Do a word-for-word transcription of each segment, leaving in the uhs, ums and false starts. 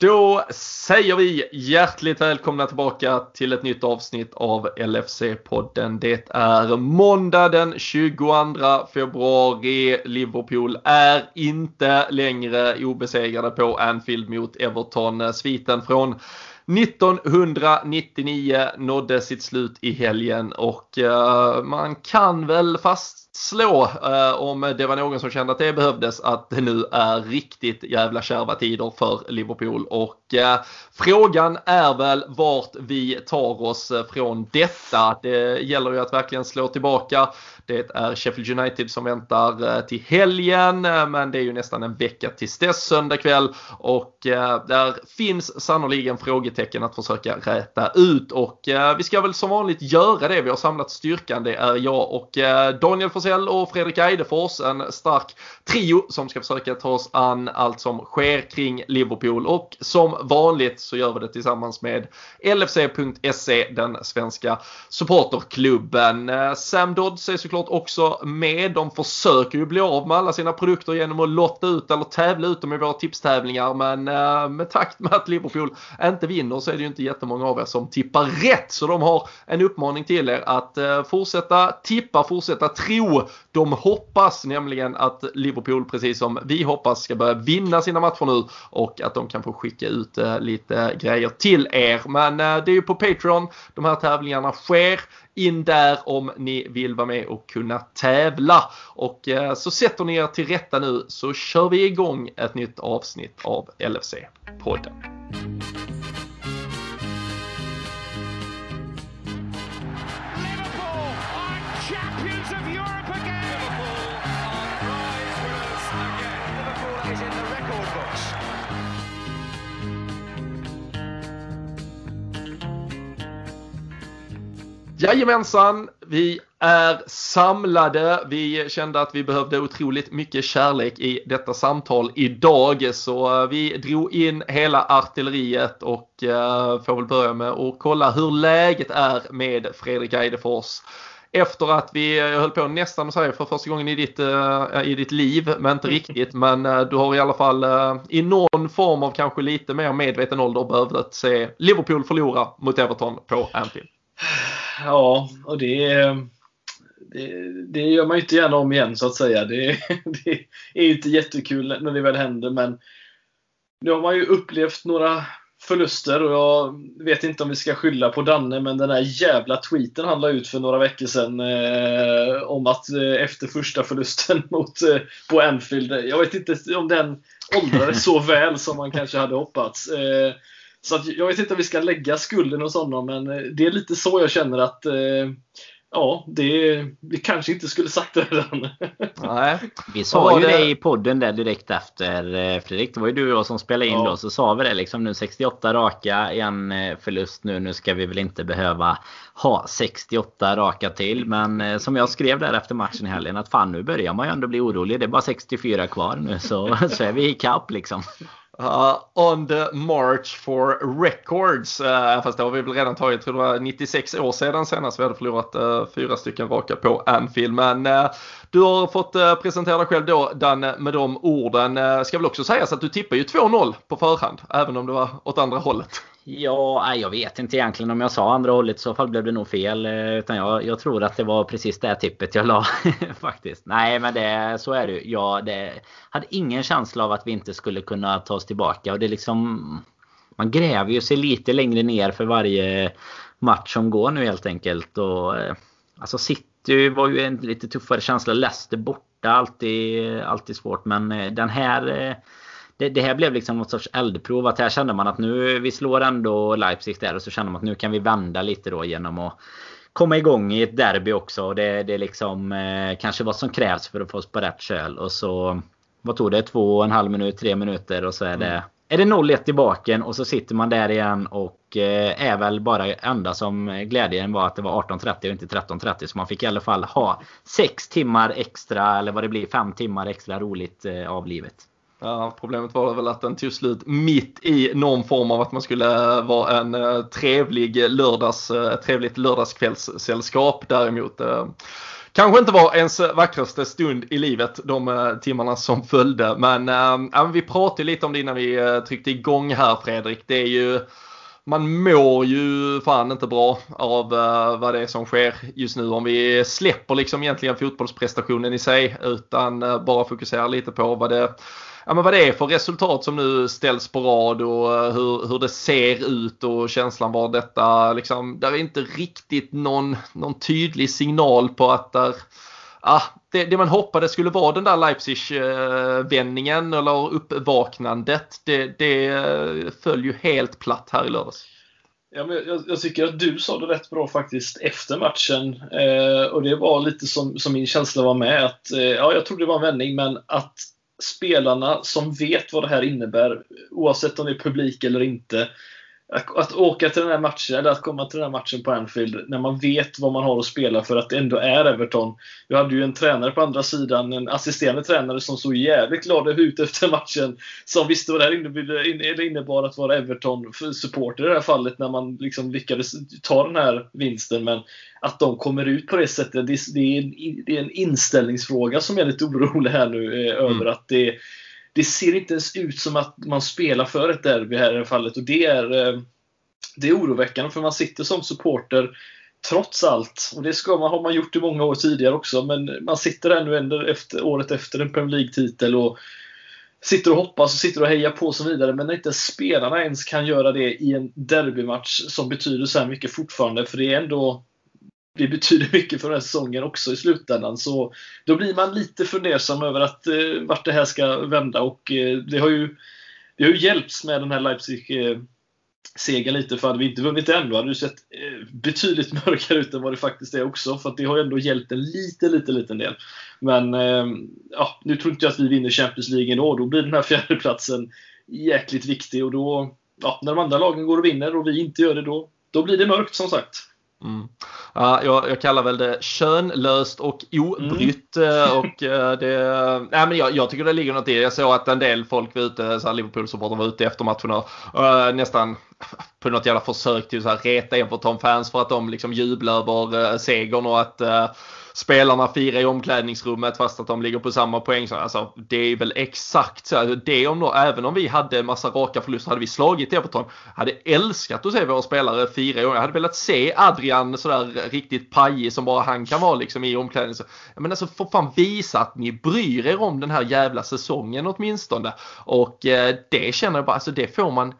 Då säger vi hjärtligt välkomna tillbaka till ett nytt avsnitt av L F C-podden. Det är måndag den tjugoandra februari. Liverpool är inte längre obesegrade på Anfield mot Everton. Sviten från nittonhundranittionio nådde sitt slut i helgen och eh, man kan väl fastslå, eh, om det var någon som kände att det behövdes, att det nu är riktigt jävla kärva tider för Liverpool. Och eh, frågan är väl vart vi tar oss från detta. Det gäller ju att verkligen slå tillbaka. Det är Sheffield United som väntar till helgen, men det är ju nästan en vecka tills dess, söndag kväll. Och eh, där finns sannoliken frågetecken att försöka räta ut. Och eh, vi ska väl som vanligt göra det. Vi har samlat styrkan. Det är jag och eh, Daniel Forsell och Fredrik Eidefors. En stark trio som ska försöka ta oss an allt som sker kring Liverpool. Och som vanligt så gör vi det tillsammans med L F C punkt se, den svenska supporterklubben. Eh, Sam Dodds är såklart också med. De försöker ju bli av med alla sina produkter genom att lotta ut eller tävla ut dem i våra tipstävlingar, men eh, med takt med att Liverpool inte vinner så är det ju inte jättemånga av er som tippar rätt, så de har en uppmaning till er att eh, fortsätta tippa, fortsätta tro. De hoppas nämligen att Liverpool, precis som vi hoppas, ska börja vinna sina matcher nu och att de kan få skicka ut eh, lite grejer till er, men eh, det är ju på Patreon de här tävlingarna sker. In där om ni vill vara med och kunna tävla. Och eh, så sätter ni er till rätta nu, så kör vi igång ett nytt avsnitt av L F C-podden. Jajamensan, vi är samlade. Vi kände att vi behövde otroligt mycket kärlek i detta samtal idag, så vi drog in hela artilleriet och får väl börja med att kolla hur läget är med Fredrik Eidefors. Efter att vi, jag höll på nästan att säga för första gången i ditt, i ditt liv, men inte riktigt, men du har i alla fall i någon form av kanske lite mer medveten ålder behövt se Liverpool förlora mot Everton på Anfield. Ja, och det, det, det gör man ju inte gärna om igen, så att säga. Det, det är ju inte jättekul när det väl händer, men nu har man ju upplevt några förluster. Och jag vet inte om vi ska skylla på Danne, men den här jävla tweeten han la ut för några veckor sedan eh, om att eh, efter första förlusten mot, eh, på Anfield, jag vet inte om den åldrades så väl som man kanske hade hoppats. eh, Så att jag vet inte om vi ska lägga skulden hos honom, men det är lite så jag känner att eh, ja, det, vi kanske inte skulle sagt det redan. Nej. Vi sa ju det... det i podden där direkt efter, Fredrik. Det var ju du och jag som spelade in, ja. Då så sa vi det liksom, nu sextioåtta raka, en förlust nu, nu ska vi väl inte behöva ha sextioåtta raka till. Men som jag skrev där efter matchen i helgen, att fan, nu börjar man ju ändå bli orolig. Det är bara sextiofyra kvar nu, så, så är vi i kapp liksom. Uh, on the march for records. uh, Fast det har vi väl redan tagit, tror det var nittiosex år sedan senast vi hade förlorat uh, fyra stycken raka på Anfield. Men uh, du har fått uh, presentera dig själv då, Danne, med de orden. uh, Ska väl också sägas att du tippar ju två noll på förhand, även om det var åt andra hållet. Ja, jag vet inte egentligen om jag sa andra hållet, så fall blev det nog fel. Utan jag, jag tror att det var precis det här tippet jag la faktiskt. Nej, men det, så är det ju. Jag det, hade ingen känsla av att vi inte skulle kunna ta oss tillbaka. Och det är liksom, man gräver ju sig lite längre ner för varje match som går nu helt enkelt. Och, alltså City var ju en lite tuffare känsla. Leicester borta, alltid, alltid svårt. Men den här... Det, det här blev liksom något sorts eldprov, att här kände man att nu, vi slår ändå Leipzig där, och så kände man att nu kan vi vända lite då genom att komma igång i ett derby också. Och det, det är liksom eh, kanske vad som krävs för att få oss på rätt köl. Och så, vad tog det? Två och en halv minut, tre minuter och så är det, mm. är det noll ett i baken, och så sitter man där igen och eh, är väl bara enda som glädjen var att det var arton trettio och inte tretton trettio. Så man fick i alla fall ha sex timmar extra, eller vad det blir, fem timmar extra roligt eh, av livet. Ja, problemet var väl att den tog slut mitt i någon form av att man skulle vara en trevlig lördags, trevligt lördagskvällssällskap. Däremot Kanske inte var ens vackraste stund i livet de timmarna som följde. Men äh, vi pratade lite om det innan vi tryckte igång här, Fredrik. Det är ju, man mår ju fan inte bra av äh, vad det är som sker just nu. Om vi släpper liksom egentligen fotbollsprestationen i sig, utan äh, bara fokuserar lite på vad det, ja, men vad det är för resultat som nu ställs på rad och hur, hur det ser ut och känslan var detta. Liksom, där är inte riktigt någon, någon tydlig signal på att där, ah, det, det man hoppade skulle vara den där Leipzig-vändningen eller uppvaknandet. Det, det föll ju helt platt här i lördags. Ja, men jag, jag tycker att du sa det rätt bra faktiskt efter matchen, eh, och det var lite som, som min känsla var med. Att, eh, ja, jag trodde det var en vändning, men att spelarna som vet vad det här innebär, oavsett om det är publik eller inte, att, att åka till den här matchen eller att komma till den här matchen på Anfield när man vet vad man har att spela för, att det ändå är Everton. Jag hade ju en tränare på andra sidan, en assisterande tränare som så jävligt glad ut efter matchen, som visste vad det här innebar att vara Everton supporter i det här fallet, när man liksom lyckades ta den här vinsten. Men att de kommer ut på det sättet, det, det, är, en, det är en inställningsfråga som är lite orolig här nu, eh, över mm. att det Det ser inte ens ut som att man spelar för ett derby här i fallet. Och det är, det är oroväckande, för man sitter som supporter trots allt. Och det ska man, har man gjort i många år tidigare också. Men man sitter där nu ändå efter, året efter en Premier League-titel, och sitter och hoppas och sitter och hejar på och så vidare. Men när inte spelarna ens kan göra det i en derbymatch som betyder så här mycket fortfarande. För det är ändå... det betyder mycket för den här säsongen också i slutändan. Så då blir man lite fundersam över att, eh, vart det här ska vända. Och eh, det har ju det har ju hjälpts med den här Leipzig-segern lite. För hade vi inte vunnit ändå hade det sett eh, betydligt mörkare ut än vad det faktiskt är också. För att det har ju ändå hjälpt en lite, lite, liten del. Men eh, ja, nu tror inte jag att vi vinner Champions League ändå. Då blir den här fjärdeplatsen jäkligt viktig. Och då, ja, när de andra lagen går och vinner och vi inte gör det, då, då blir det mörkt som sagt. Mm. Ja, jag, jag kallar väl det könlöst och obrytt. mm. Och det, nej, men jag, jag tycker det ligger något i. Jag såg att en del folk var ute, så här Liverpool-supportrar var ute efter matchen och uh, nästan på något jävla försök till så här reta Everton-fans för att de liksom jublar över uh, segern och att uh, spelarna firar i omklädningsrummet fast att de ligger på samma poäng. Alltså, det är väl exakt så. Det om då, även om vi hade en massa raka förluster, hade vi slagit Everton, hade älskat att se våra spelare fira. Jag hade velat se Adrian sådär riktigt pajig som bara han kan vara liksom i omklädningsrummet. Men alltså, för fan, visa att ni bryr er om den här jävla säsongen åtminstone. Och eh, det känner jag bara, alltså det får man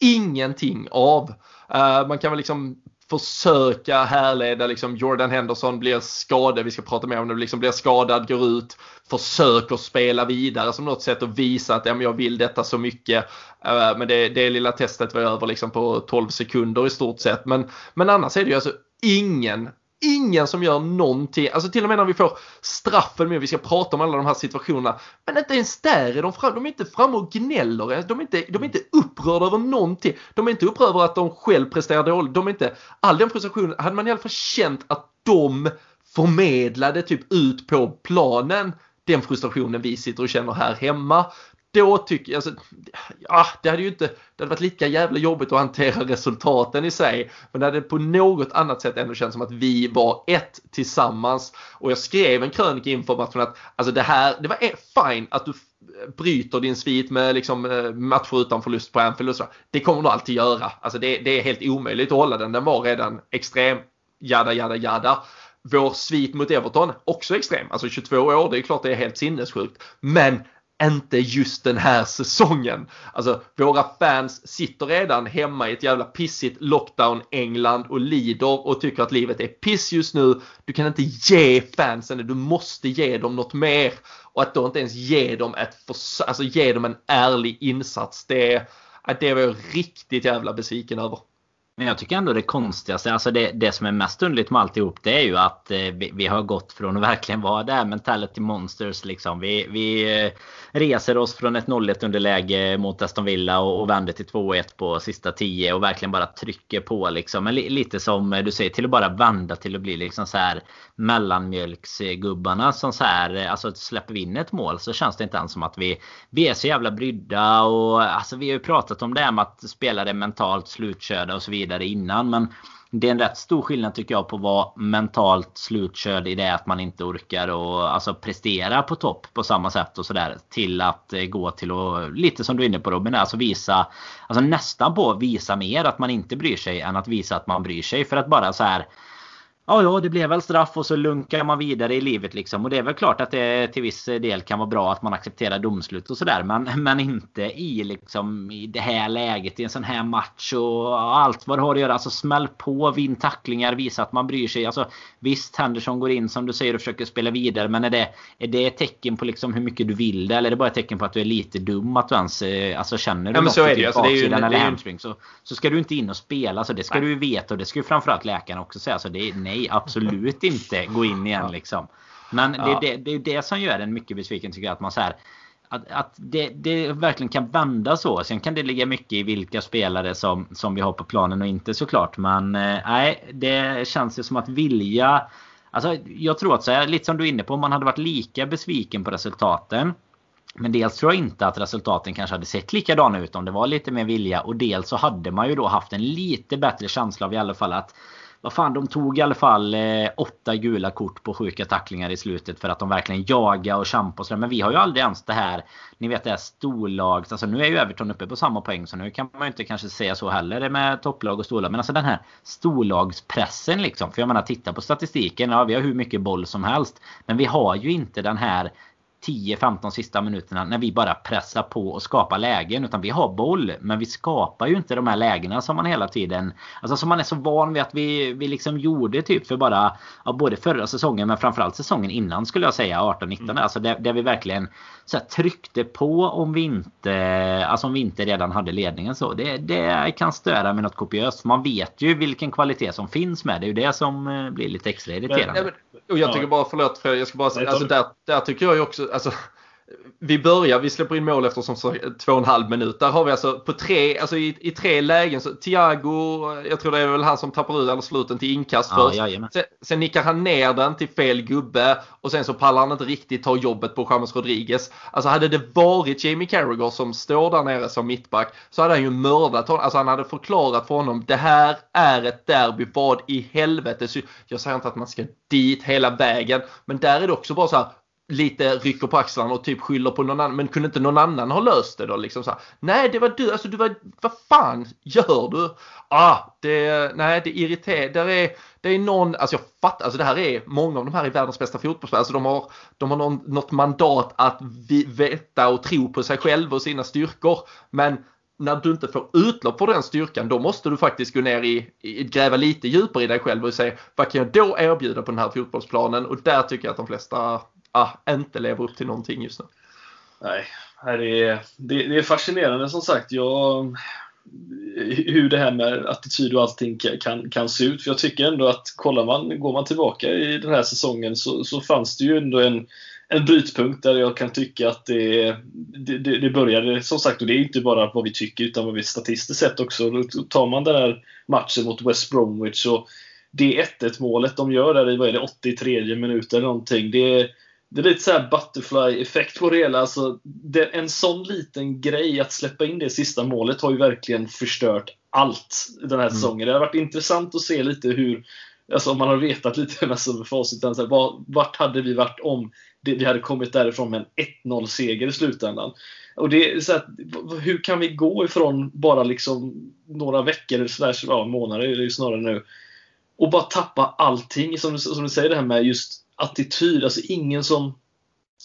ingenting av. Eh, man kan väl liksom försöka härleda liksom Jordan Henderson blir skadad, vi ska prata mer om det, liksom blir skadad, går ut, försöker spela vidare som något sätt att visa att ja, men jag vill detta så mycket. Uh, men det, det lilla testet var över liksom på tolv sekunder i stort sett, men, men annars är det ju alltså ingen Ingen som gör någonting. Alltså till och med när vi får straffen med, vi ska prata om alla de här situationerna, men inte ens där är de fram, de är inte fram och gnäller. De är inte, de är inte upprörda över någonting. De är inte upprörda över att de själv presterar dåligt. De är inte, all den frustrationen hade man i alla fall känt att de förmedlade typ ut på planen. Den frustrationen vi sitter och känner här hemma, då tycker jag, alltså, ja, det hade ju inte, det hade varit lika jävla jobbigt att hantera resultaten i sig, men det hade på något annat sätt ändå känns som att vi var ett tillsammans. Och jag skrev en krönika inför matchen att alltså det här, det var fine att du bryter din svit med liksom matcher utan förlust på Anfield och så. Det kommer du alltid göra, alltså det, det är helt omöjligt att hålla den, den var redan extrem, jada jada jada. Vår svit mot Everton, också extrem, alltså tjugotvå år, det är klart det är helt sinnessjukt, men inte just den här säsongen. Alltså våra fans sitter redan hemma i ett jävla pissigt lockdown England och lider och tycker att livet är piss just nu. Du kan inte ge fansen det, du måste ge dem något mer. Och att då inte ens ge dem ett förs- alltså ge dem en ärlig insats, det, det var jag riktigt jävla besviken över. Men jag tycker ändå det konstigaste, alltså det, det som är mest underligt med alltihop, det är ju att eh, vi, vi har gått från att verkligen vara där mentality monsters liksom. Vi, vi eh, reser oss från ett noll ett underläge mot Aston Villa och, och vänder till två ett på sista tio och verkligen bara trycker på liksom. Men li, lite som du säger, till att bara vända till att bli liksom så här mellanmjölksgubbarna som så här, alltså släpper vi in ett mål så känns det inte ens som att vi, vi är så jävla brydda. Och alltså vi har ju pratat om det här med att spelare mentalt slutkörda och så vidare. vidare innan. Men det är en rätt stor skillnad tycker jag på att vara mentalt slutkörd i det att man inte orkar och alltså prestera på topp på samma sätt och sådär, till att gå till och lite som du är inne på Robin, alltså visa, alltså nästan på visa mer att man inte bryr sig än att visa att man bryr sig, för att bara så här ja, ja, det blev väl straff och så lunkar man vidare i livet liksom. Och det är väl klart att det till viss del kan vara bra att man accepterar domslut och sådär. Men, men inte i, liksom, i det här läget, i en sån här match och allt vad det har att göra. Alltså smäll på, vinn tacklingar, visa att man bryr sig. Alltså, visst, Henderson går in som du säger och försöker spela vidare. Men är det, är det ett tecken på liksom hur mycket du vill det? Eller är det bara ett tecken på att du är lite dum? Att du ens alltså, känner du något till baksidan alltså, ju, eller hamstring? Så, så ska du inte in och spela. Alltså, det ska nej. Du ju veta och det ska ju framförallt läkaren också säga. Alltså, det, nej. Absolut inte gå in igen liksom. Men ja. det, det, det är det som gör en mycket besviken tycker jag, att man så här, att, att det, det verkligen kan vända så. Sen kan det ligga mycket i vilka spelare som, som vi har på planen och inte såklart. Men nej, eh, det känns ju som att vilja, alltså jag tror att så här, lite som du är inne på, man hade varit lika besviken på resultaten. Men dels tror jag inte att resultaten kanske hade sett likadana ut om det var lite mer vilja. Och dels så hade man ju då haft en lite bättre känsla av i alla fall att vad fan, de tog i alla fall eh, åtta gula kort på sjuka tacklingar i slutet för att de verkligen jagar och kämpar och sådär. Men vi har ju aldrig ens det här, ni vet det här storlaget, alltså nu är ju Everton uppe på samma poäng så nu kan man ju inte kanske säga så heller med topplag och storlag. Men alltså den här storlagspressen liksom, för jag menar titta på statistiken, ja vi har hur mycket boll som helst. Men vi har ju inte den här tio femton sista minuterna när vi bara pressar på och skapar lägen, utan vi har boll men vi skapar ju inte de här lägena som man hela tiden, alltså som man är så van vid att vi, vi liksom gjorde typ för bara ja, både förra säsongen men framförallt säsongen innan skulle jag säga arton nitton, mm. alltså där, där vi verkligen så här, tryckte på om vi inte, alltså om vi inte redan hade ledningen så, det, det kan störa med något kopiöst, man vet ju vilken kvalitet som finns med, det är ju det som blir lite extra irriterande. Men, och jag tycker bara, förlåt för jag ska bara säga, alltså där, där tycker jag ju också alltså, vi börjar, vi släpper in mål efter som så, två och en halv minut. Där har vi alltså på tre, alltså i, i tre lägen så Thiago, jag tror det är väl han som tappar ut eller sluten till inkast först. Ja, sen, sen nickar han ner den till fel gubbe och sen så pallar han inte riktigt ta jobbet på James Rodriguez. Alltså hade det varit Jamie Carragher som står där nere som mittback så hade han ju mördat honom. Alltså han hade förklarat för honom, det här är ett derby, vad i helvete. Så jag säger inte att man ska dit hela vägen, men där är det också bara så här lite rycker på axlarna och typ skyller på någon annan. Men kunde inte någon annan ha löst det då? Liksom så här, nej, det var du. Alltså, du var, vad fan gör du? Ah, det, nej, det irriterar. Där är, det är någon, alltså jag fattar. Alltså det här är, många av de här är världens bästa fotbollsspelare. Alltså de har, de har någon, något mandat att vi, veta och tro på sig själv och sina styrkor. Men när du inte får utlopp på den styrkan, då måste du faktiskt gå ner i, i gräva lite djupare i dig själv och säga, vad kan jag då erbjuda på den här fotbollsplanen? Och där tycker jag att de flesta ah, inte lever upp till någonting just nu. Nej, det är, det, det är fascinerande som sagt. Jag, hur det här med attityd och allting kan, kan se ut. För jag tycker ändå att kollar man, går man tillbaka i den här säsongen så, så fanns det ju ändå en en brytpunkt där jag kan tycka att det, det, det började som sagt, och det är inte bara vad vi tycker utan vad vi statistiskt sett också. Då tar man den här matchen mot West Bromwich och det ett ett målet de gör där i, vad är det, åttiotre minuter eller någonting. Det, det är lite så här butterfly-effekt på det hela. Alltså, det, en sån liten grej att släppa in det sista målet har ju verkligen förstört allt den här säsongen. Mm. Det har varit intressant att se lite hur, alltså om man har vetat lite nästan för facit, så här, var, vart hade vi varit om det, vi hade kommit därifrån med en ett noll-seger i slutändan. Och det är så att, hur kan vi gå ifrån bara liksom några veckor slash ja, månader är det ju snarare nu och bara tappa allting som, som du säger det här med just attityd, alltså ingen som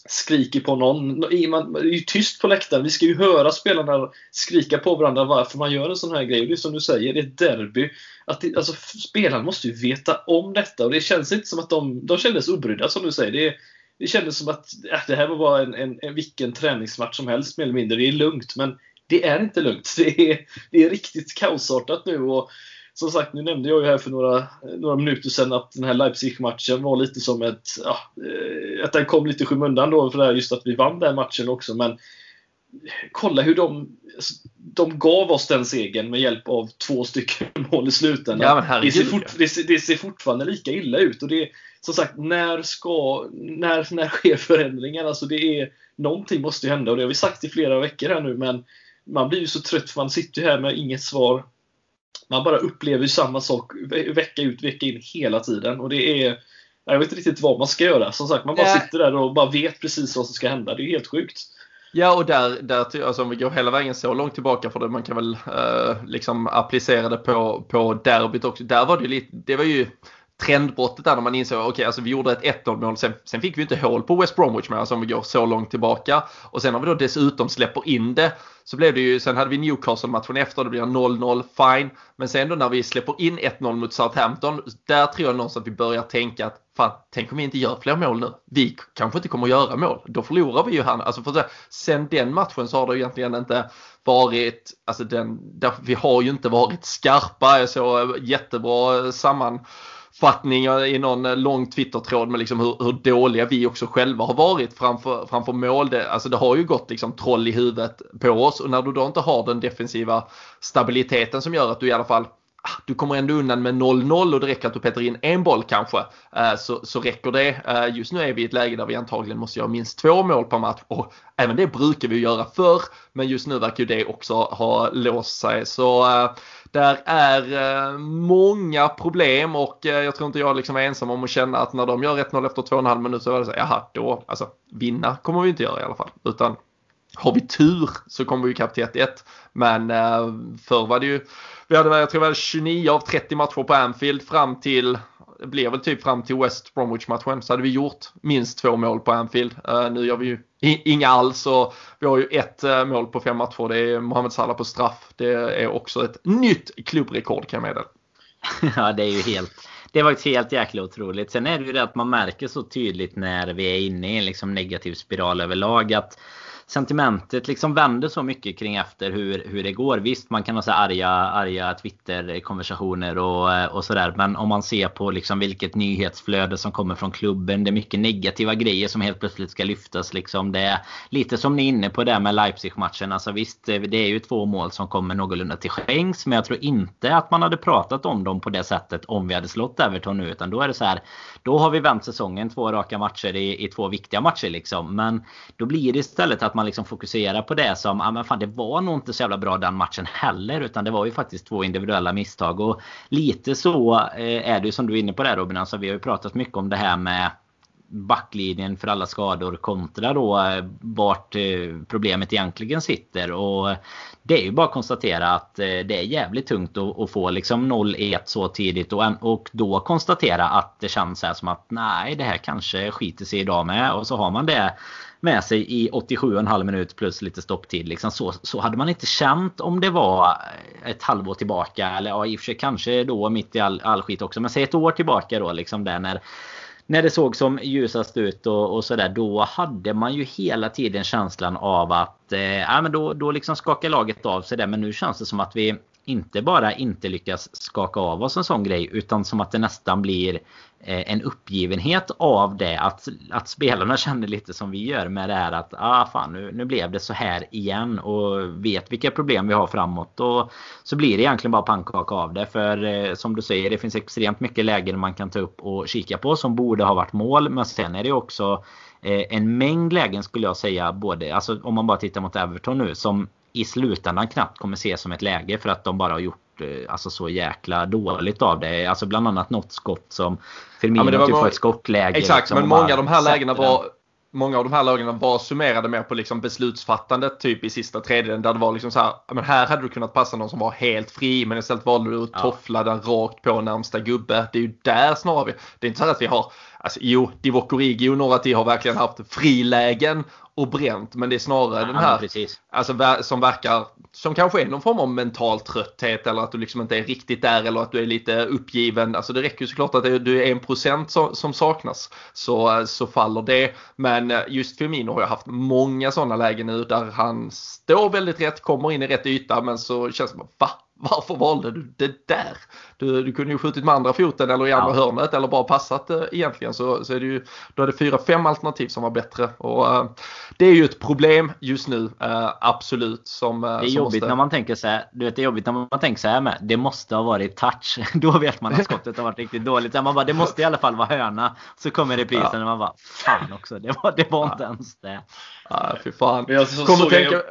skriker på någon. Man är ju tyst på läktaren, vi ska ju höra spelarna skrika på varandra varför man gör en sån här grej, och det är som du säger, det är ett derby, att det, alltså, spelarna måste ju veta om detta, och det känns inte som att de, de kändes obrydda som du säger, det, det kändes som att äh, det här var bara en, en, en vilken träningsmatch som helst mer eller mindre, det är lugnt, men det är inte lugnt, det är, det är riktigt kaosartat nu. Och som sagt, nu nämnde jag ju här för några, några minuter sedan att den här Leipzig-matchen var lite som ett, ja, att den kom lite skymundan då för det här, just att vi vann den matchen också. Men kolla hur de, de gav oss den segern med hjälp av två stycken mål i slutändan. Ja, det, ser fort, det, ser, det ser fortfarande lika illa ut. Och det, som sagt, när, ska, när, när sker förändringar? Alltså det är, någonting måste ju hända, och det har vi sagt i flera veckor här nu. Men man blir ju så trött, för man sitter ju här med inget svar. man bara upplever samma sak vecka ut, vecka in hela tiden. Och det är, jag vet inte riktigt vad man ska göra. Som sagt, man bara ja. sitter där och bara vet precis vad som ska hända. Det är helt sjukt. Ja, och där, där alltså, om vi går hela vägen så långt tillbaka för det, man kan väl eh, liksom applicera det på, på derbyt också. Där var det ju lite, det var ju trendbrottet där när man insåg, okej, okay, alltså vi gjorde ett ett noll-mål, sen, sen fick vi inte hål på West Bromwich med, alltså om vi går så långt tillbaka. Och sen när vi då dessutom släpper in det, så blev det ju, sen hade vi Newcastle-matchen efter, det blir noll noll, fine. Men sen då när vi släpper in ett noll mot Southampton, där tror jag någonstans att vi börjar tänka att, fan, tänk om vi inte gör fler mål nu. Vi kanske inte kommer att göra mål. Då förlorar vi ju han. Alltså för, sen den matchen så har det ju egentligen inte varit, alltså den, där, vi har ju inte varit skarpa. Jag såg jättebra samman fattningar i någon lång Twitter-tråd med liksom hur, hur dåliga vi också själva har varit framför, framför mål. Det, alltså det har ju gått liksom troll i huvudet på oss, och när du då inte har den defensiva stabiliteten som gör att du i alla fall, du kommer ändå undan med noll noll, och det räcker att du petar in en boll kanske, så, så räcker det. Just nu är vi i ett läge där vi antagligen måste göra minst två mål per match, och även det brukar vi göra förr, men just nu verkar ju det också ha låst sig. Så där är många problem, och jag tror inte jag liksom är ensam om att känna att när de gör ett noll efter två och en halv minut så är det så här, jaha, då, alltså vinna kommer vi inte göra i alla fall, utan har vi tur så kommer vi ju kapp till ett ett. Men förr var det ju, vi hade, jag tror det var tjugonio av trettio matcher på Anfield fram till, det blev väl typ fram till West Bromwich-matchen, så hade vi gjort minst två mål på Anfield. Nu gör vi ju inga alls, och vi har ju ett mål på fem matcher. Det är Mohamed Salah på straff. Det är också ett nytt klubbrekord, kan jag meddela. Ja, det är ju helt, det är faktiskt helt jäkla otroligt. Sen är det ju det att man märker så tydligt när vi är inne i en liksom negativ spiral överlag, att sentimentet liksom vänder så mycket kring efter hur, hur det går. Visst, man kan ha så arga, arga Twitter-konversationer och, och sådär. Men om man ser på liksom vilket nyhetsflöde som kommer från klubben. Det är mycket negativa grejer som helt plötsligt ska lyftas. Liksom. Det är lite som ni är inne på där med Leipzig-matchen. Alltså visst, det är ju två mål som kommer någorlunda till skänks. Men jag tror inte att man hade pratat om dem på det sättet om vi hade slått Everton nu. Utan då är det så här, då har vi vänt säsongen. Två raka matcher i, i två viktiga matcher. Liksom. Men då blir det istället att man liksom fokuserar på det som, ah, men fan, det var nog inte så jävla bra den matchen heller, utan det var ju faktiskt två individuella misstag. Och lite så eh, är det ju som du är inne på där, Robin. Alltså, vi har ju pratat mycket om det här med backlinjen för alla skador kontra då vart problemet egentligen sitter, och det är ju bara att konstatera att det är jävligt tungt att få liksom noll ett så tidigt, och då konstatera att det känns så här som att nej, det här kanske skiter sig idag med, och så har man det med sig i åttiosju och en halv minut plus lite stopptid liksom. så, så hade man inte känt om det var ett halvår tillbaka, eller ja, i och för sig kanske då mitt i all, all skit också, men säg ett år tillbaka då liksom, där när När det såg som ljusast ut och, och sådär, då hade man ju hela tiden känslan av att eh, ja, men då, då liksom skakar laget av sig där. Men nu känns det som att vi inte bara inte lyckas skaka av oss en sån grej, utan som att det nästan blir eh, en uppgivenhet av det. Att, att spelarna känner lite som vi gör med det här att ah, fan, nu, nu blev det så här igen, och vet vilka problem vi har framåt. Och så blir det egentligen bara pannkaka av det. För eh, som du säger, det finns extremt mycket lägen man kan ta upp och kika på som borde ha varit mål. Men sen är det också eh, en mängd lägen, skulle jag säga, både, alltså, om man bara tittar mot Everton nu, som i slutändan knappt kommer se som ett läge för att de bara har gjort alltså så jäkla dåligt av det. Alltså bland annat något skott som Firmino, ja, typ var ett skottläge. Exakt, liksom, men många av de här lägena var många av de här lagarna var summerade mer på liksom beslutsfattandet typ i sista tredjedelen, där det var liksom så här, men här hade du kunnat passa någon som var helt fri, men istället valde du att ja. toffla den rakt på närmsta gubbe. Det är ju där snarare vi, det är inte så att vi har, alltså jo, Divock Origi och några till har verkligen haft frilägen och bränt, men det är snarare ja, den här precis. Alltså som verkar, som kanske är någon form av mental trötthet, eller att du liksom inte är riktigt där, eller att du är lite uppgiven. Alltså det räcker ju såklart att du är en procent som, som saknas, så, så faller det. Men just Firmino har jag haft många sådana lägen nu där han står väldigt rätt, kommer in i rätt yta, men så känns det bara, va? Varför valde du det där? Du, du kunde ju skjutit med andra foten eller i andra ja. hörnet, eller bara passat eh, egentligen. Så, så är det ju, du hade fyra, fem alternativ som var bättre. Och eh, det är ju ett problem just nu, eh, absolut. Som, eh, det är som jobbigt måste... när man tänker så här, du vet, det är jobbigt när man tänker så här med, det måste ha varit touch. Då vet man att skottet har varit riktigt dåligt. Man bara, det måste i alla fall vara hörna. Så kommer reprisen ja. och man bara, fan också, det var, det var inte ja. ens det. Ja, fy fan. Jag så, kommer så tänka... Jag...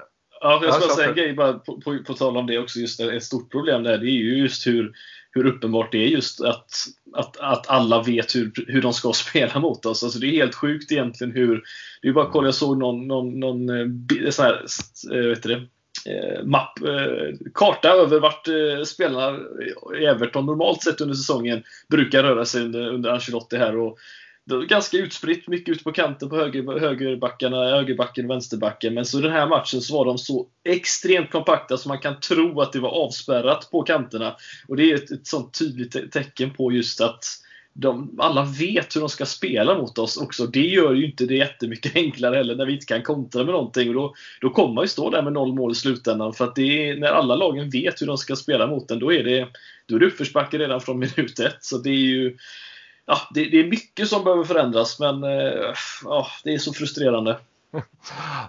Ja, jag ska ja, säga en grej bara på, på, på tal om det också. Just ett stort problem där, det är ju just hur, hur uppenbart det är just att, att, att alla vet hur, hur de ska spela mot oss. Alltså det är helt sjukt egentligen hur... Det är bara att kolla, jag såg någon, någon, någon sån här, vet du det, mapp, karta över vart spelarna i Everton normalt sett under säsongen brukar röra sig under, under Ancelotti här, och det är ganska utspritt, mycket ute på kanten på höger, högerbackarna, högerbacken och vänsterbacken. Men så den här matchen så var de så extremt kompakta så man kan tro att det var avspärrat på kanterna. Och det är ett, ett sånt tydligt te- tecken på just att de, alla vet hur de ska spela mot oss också. Det gör ju inte det jättemycket enklare heller när vi inte kan kontra med någonting. Och då, då kommer man ju stå där med noll mål i slutändan. För att det är, när alla lagen vet hur de ska spela mot den, då är det, då är det uppförsbacke redan från minut ett. Så det är ju... Ja, det, det är mycket som behöver förändras, men eh, ja, det är så frustrerande.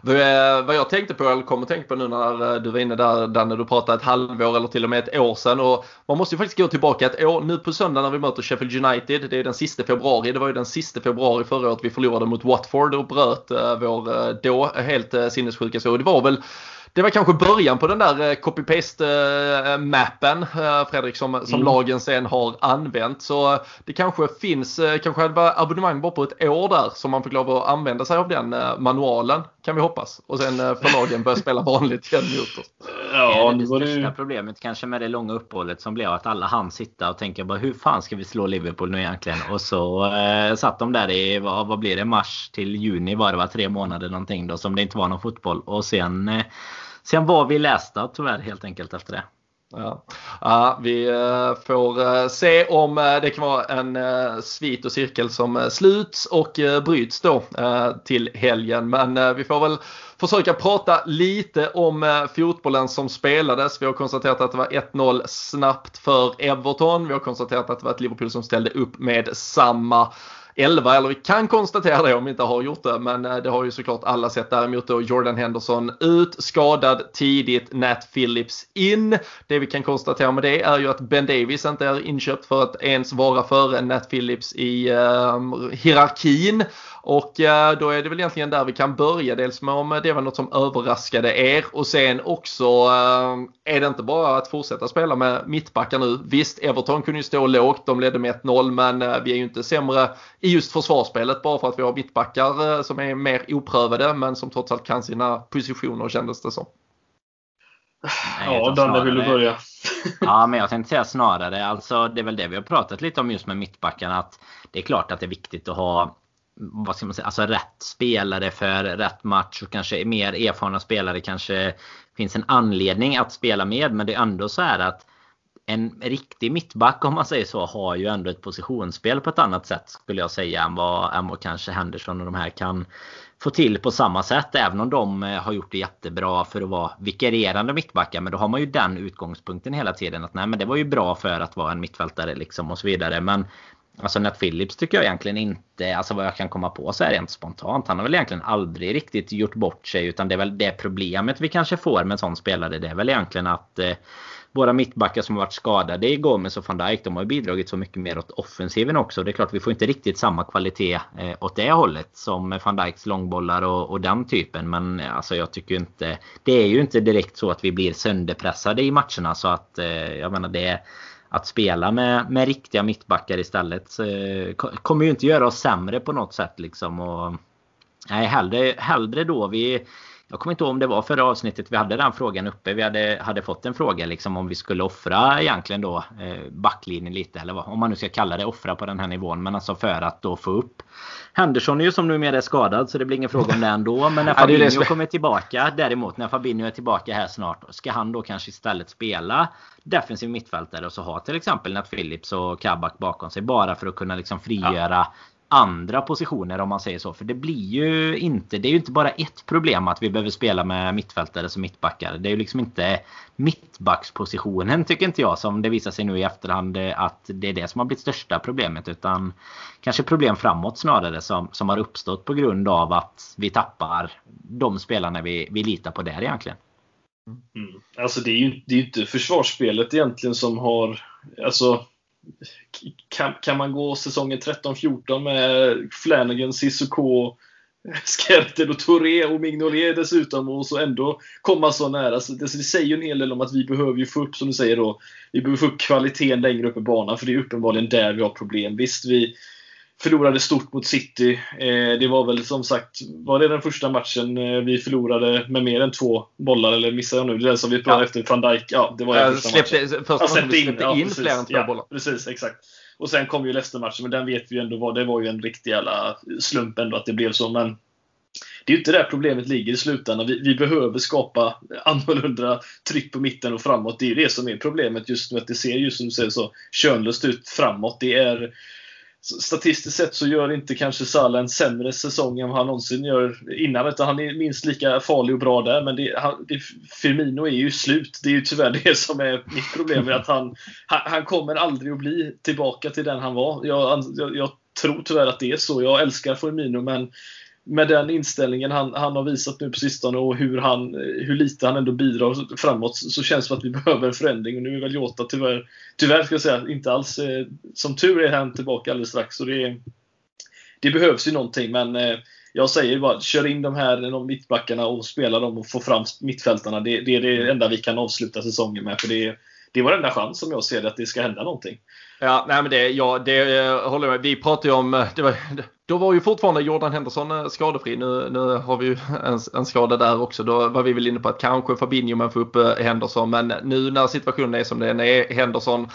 Du, eh, vad jag tänkte på, eller kommer tänka på nu när du var inne där, där när du pratade ett halvår eller till och med ett år sedan, och man måste ju faktiskt gå tillbaka ett år. Nu på söndag när vi möter Sheffield United, det är den sista februari, det var ju den sista februari förra året vi förlorade mot Watford och bröt eh, vår då helt eh, sinnessjuka så. Det var väl Det var kanske början på den där copy-paste-mappen, Fredrik, som, som mm. lagen sen har använt. Så det kanske finns, kanske det var abonnemang bara på ett år där som man fick lov att använda sig av den manualen, kan vi hoppas. Och sen för lagen börja spela vanligt igen mot oss. Ja, det största problemet kanske med det långa uppehållet som blev att alla hann sitta och tänka bara, hur fan ska vi slå Liverpool nu egentligen? Och så eh, satt de där i, vad, vad blir det, mars till juni var det, var tre månader någonting då som det inte var någon fotboll. Och sen... Eh, Sen var vi lästa tyvärr helt enkelt efter det. Ja. Ja, vi får se om det kan vara en svit och cirkel som sluts och bryts då till helgen. Men vi får väl försöka prata lite om fotbollen som spelades. Vi har konstaterat att det var ett noll snabbt för Everton. Vi har konstaterat att det var ett Liverpool som ställde upp med samma elva, eller vi kan konstatera det om vi inte har gjort det, men det har ju såklart alla sett. Däremot då Jordan Henderson ut, skadad tidigt, Nat Phillips in. Det vi kan konstatera med det är ju att Ben Davies inte är inköpt för att ens vara före Nat Phillips i eh, hierarkin. Och eh, då är det väl egentligen där vi kan börja, dels med om det var något som överraskade er, och sen också eh, är det inte bara att fortsätta spela med mittbackar nu. Visst, Everton kunde ju stå lågt, de ledde med ett noll, men eh, vi är ju inte sämre i just försvarsspelet bara för att vi har mittbackar som är mer oprövade men som trots allt kan sina positioner, kändes det som. Nej, ja, Danne, vill du börja? Ja, men jag tänkte säga snarare, alltså det är väl det vi har pratat lite om just med mittbackarna, att det är klart att det är viktigt att ha, vad ska man säga, alltså rätt spelare för rätt match, och kanske mer erfarna spelare kanske finns en anledning att spela med, men det är ändå så här att en riktig mittback, om man säger så, har ju ändå ett positionsspel på ett annat sätt skulle jag säga än vad, än vad kanske Henderson och de här kan få till på samma sätt. Även om de har gjort det jättebra för att vara vikarierande mittbackar, men då har man ju den utgångspunkten hela tiden att nej, men det var ju bra för att vara en mittfältare liksom och så vidare. Men alltså Nat Phillips tycker jag egentligen inte, alltså vad jag kan komma på så här rent spontant, han har väl egentligen aldrig riktigt gjort bort sig, utan det är väl det problemet vi kanske får med en sån spelare, det är väl egentligen att eh, våra mittbackar som har varit skadade i Gomes och Van Dijk, de har ju bidragit så mycket mer åt offensiven också. Det är klart vi får inte riktigt samma kvalitet eh, åt det hållet som Van Dijks långbollar och, och den typen. Men alltså jag tycker inte, det är ju inte direkt så att vi blir sönderpressade i matcherna, så att eh, jag menar det är att spela med, med riktiga mittbackar istället eh, kommer ju inte göra oss sämre på något sätt liksom. Och, nej, hellre, hellre då vi... Jag kommer inte ihåg om det var förra avsnittet vi hade den frågan uppe. Vi hade, hade fått en fråga liksom om vi skulle offra egentligen då eh, backlinjen lite, eller vad, om man nu ska kalla det offra på den här nivån, men alltså för att då få upp Henderson är ju som numera är skadad, så det blir ingen fråga om det ändå. Men när Fabinho ja, kommer tillbaka, däremot när Fabinho är tillbaka här snart, ska han då kanske istället spela defensiv mittfältare och så ha till exempel Nat Phillips och Kabak bakom sig, bara för att kunna liksom frigöra ja. andra positioner, om man säger så. För det blir ju inte, det är ju inte bara ett problem att vi behöver spela med mittfältare som mittbackar. Det är ju liksom inte mittbackspositionen, tycker inte jag, som det visar sig nu i efterhand att det är det som har blivit största problemet, utan kanske problem framåt snarare som, som har uppstått på grund av att vi tappar de spelarna vi, vi litar på där egentligen. Mm. Alltså det är ju det är inte försvarsspelet egentligen som har, alltså Kan, kan man gå säsongen tretton fjorton med Flanagan, Sissoko, Skertel och Touré och Mignolet dessutom, och så ändå komma så nära. Så det, så det säger ju en hel del om att vi behöver ju få upp, som du säger då, vi behöver få upp kvaliteten längre upp i banan, för det är uppenbarligen där vi har problem. Visst, vi förlorade stort mot City. eh, Det var väl som sagt, var det den första matchen eh, vi förlorade med mer än två bollar? Eller missar jag nu? Det är den som vi pratade ja. efter Van Dijk. Ja, det var den första släppte, matchen första släppte in, ja, in fler än två ja, bollar. Precis, exakt. Och sen kom ju Leicester-matchen, men den vet vi ju ändå vad, det var ju en riktig jävla slump ändå att det blev så. Men det är ju inte där problemet ligger i slutändan. Vi, vi behöver skapa annorlunda tryck på mitten och framåt. Det är ju det som är problemet just nu, att det ser ju, som du säger, så könlöst ut framåt. Det är... statistiskt sett så gör inte kanske Salah en sämre säsong än han någonsin gör innan, utan han är minst lika farlig och bra där. Men det, han, det, Firmino är ju slut. Det är ju tyvärr det som är mitt problem, är att han, han, han kommer aldrig att bli tillbaka till den han var. Jag, jag, jag tror tyvärr att det är så. Jag älskar Firmino, men med den inställningen han, han har visat nu på sistone, och hur, han, hur lite han ändå bidrar framåt, så känns det som att vi behöver en förändring. Och nu är väl Jota tyvärr, tyvärr ska jag säga, inte alls, eh, som tur är han tillbaka alldeles strax. Så det, det behövs ju någonting. Men eh, jag säger bara, kör in de här de mittbackarna och spela dem och få fram mittfältarna. Det, det är det enda vi kan avsluta säsongen med, för det är... det var den där chans som jag ser det, att det ska hända någonting. Ja, nej men det, ja, det håller jag med. Vi pratade ju om, det var, då var ju fortfarande Jordan Henderson skadefri. Nu, nu har vi ju en, en skada där också. Då var vi väl inne på att kanske Fabinho man får upp Henderson. Men nu när situationen är som den är, Henderson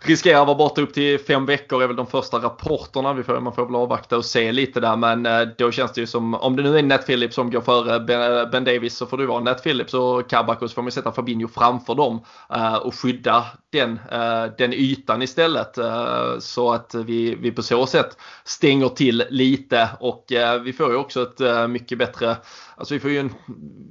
riskerar vara borta upp till fem veckor är väl de första rapporterna. Vi får, man får väl avvakta och se lite där. Men då känns det ju som, om det nu är Nat Phillips som går före Ben, Ben Davies, så får det vara Nat Phillips och Kabak, och så får man sätta Fabinho framför dem och skydda den, den ytan istället. Så att vi, vi på så sätt stänger till lite. Och vi får ju också ett mycket bättre, alltså vi får ju en,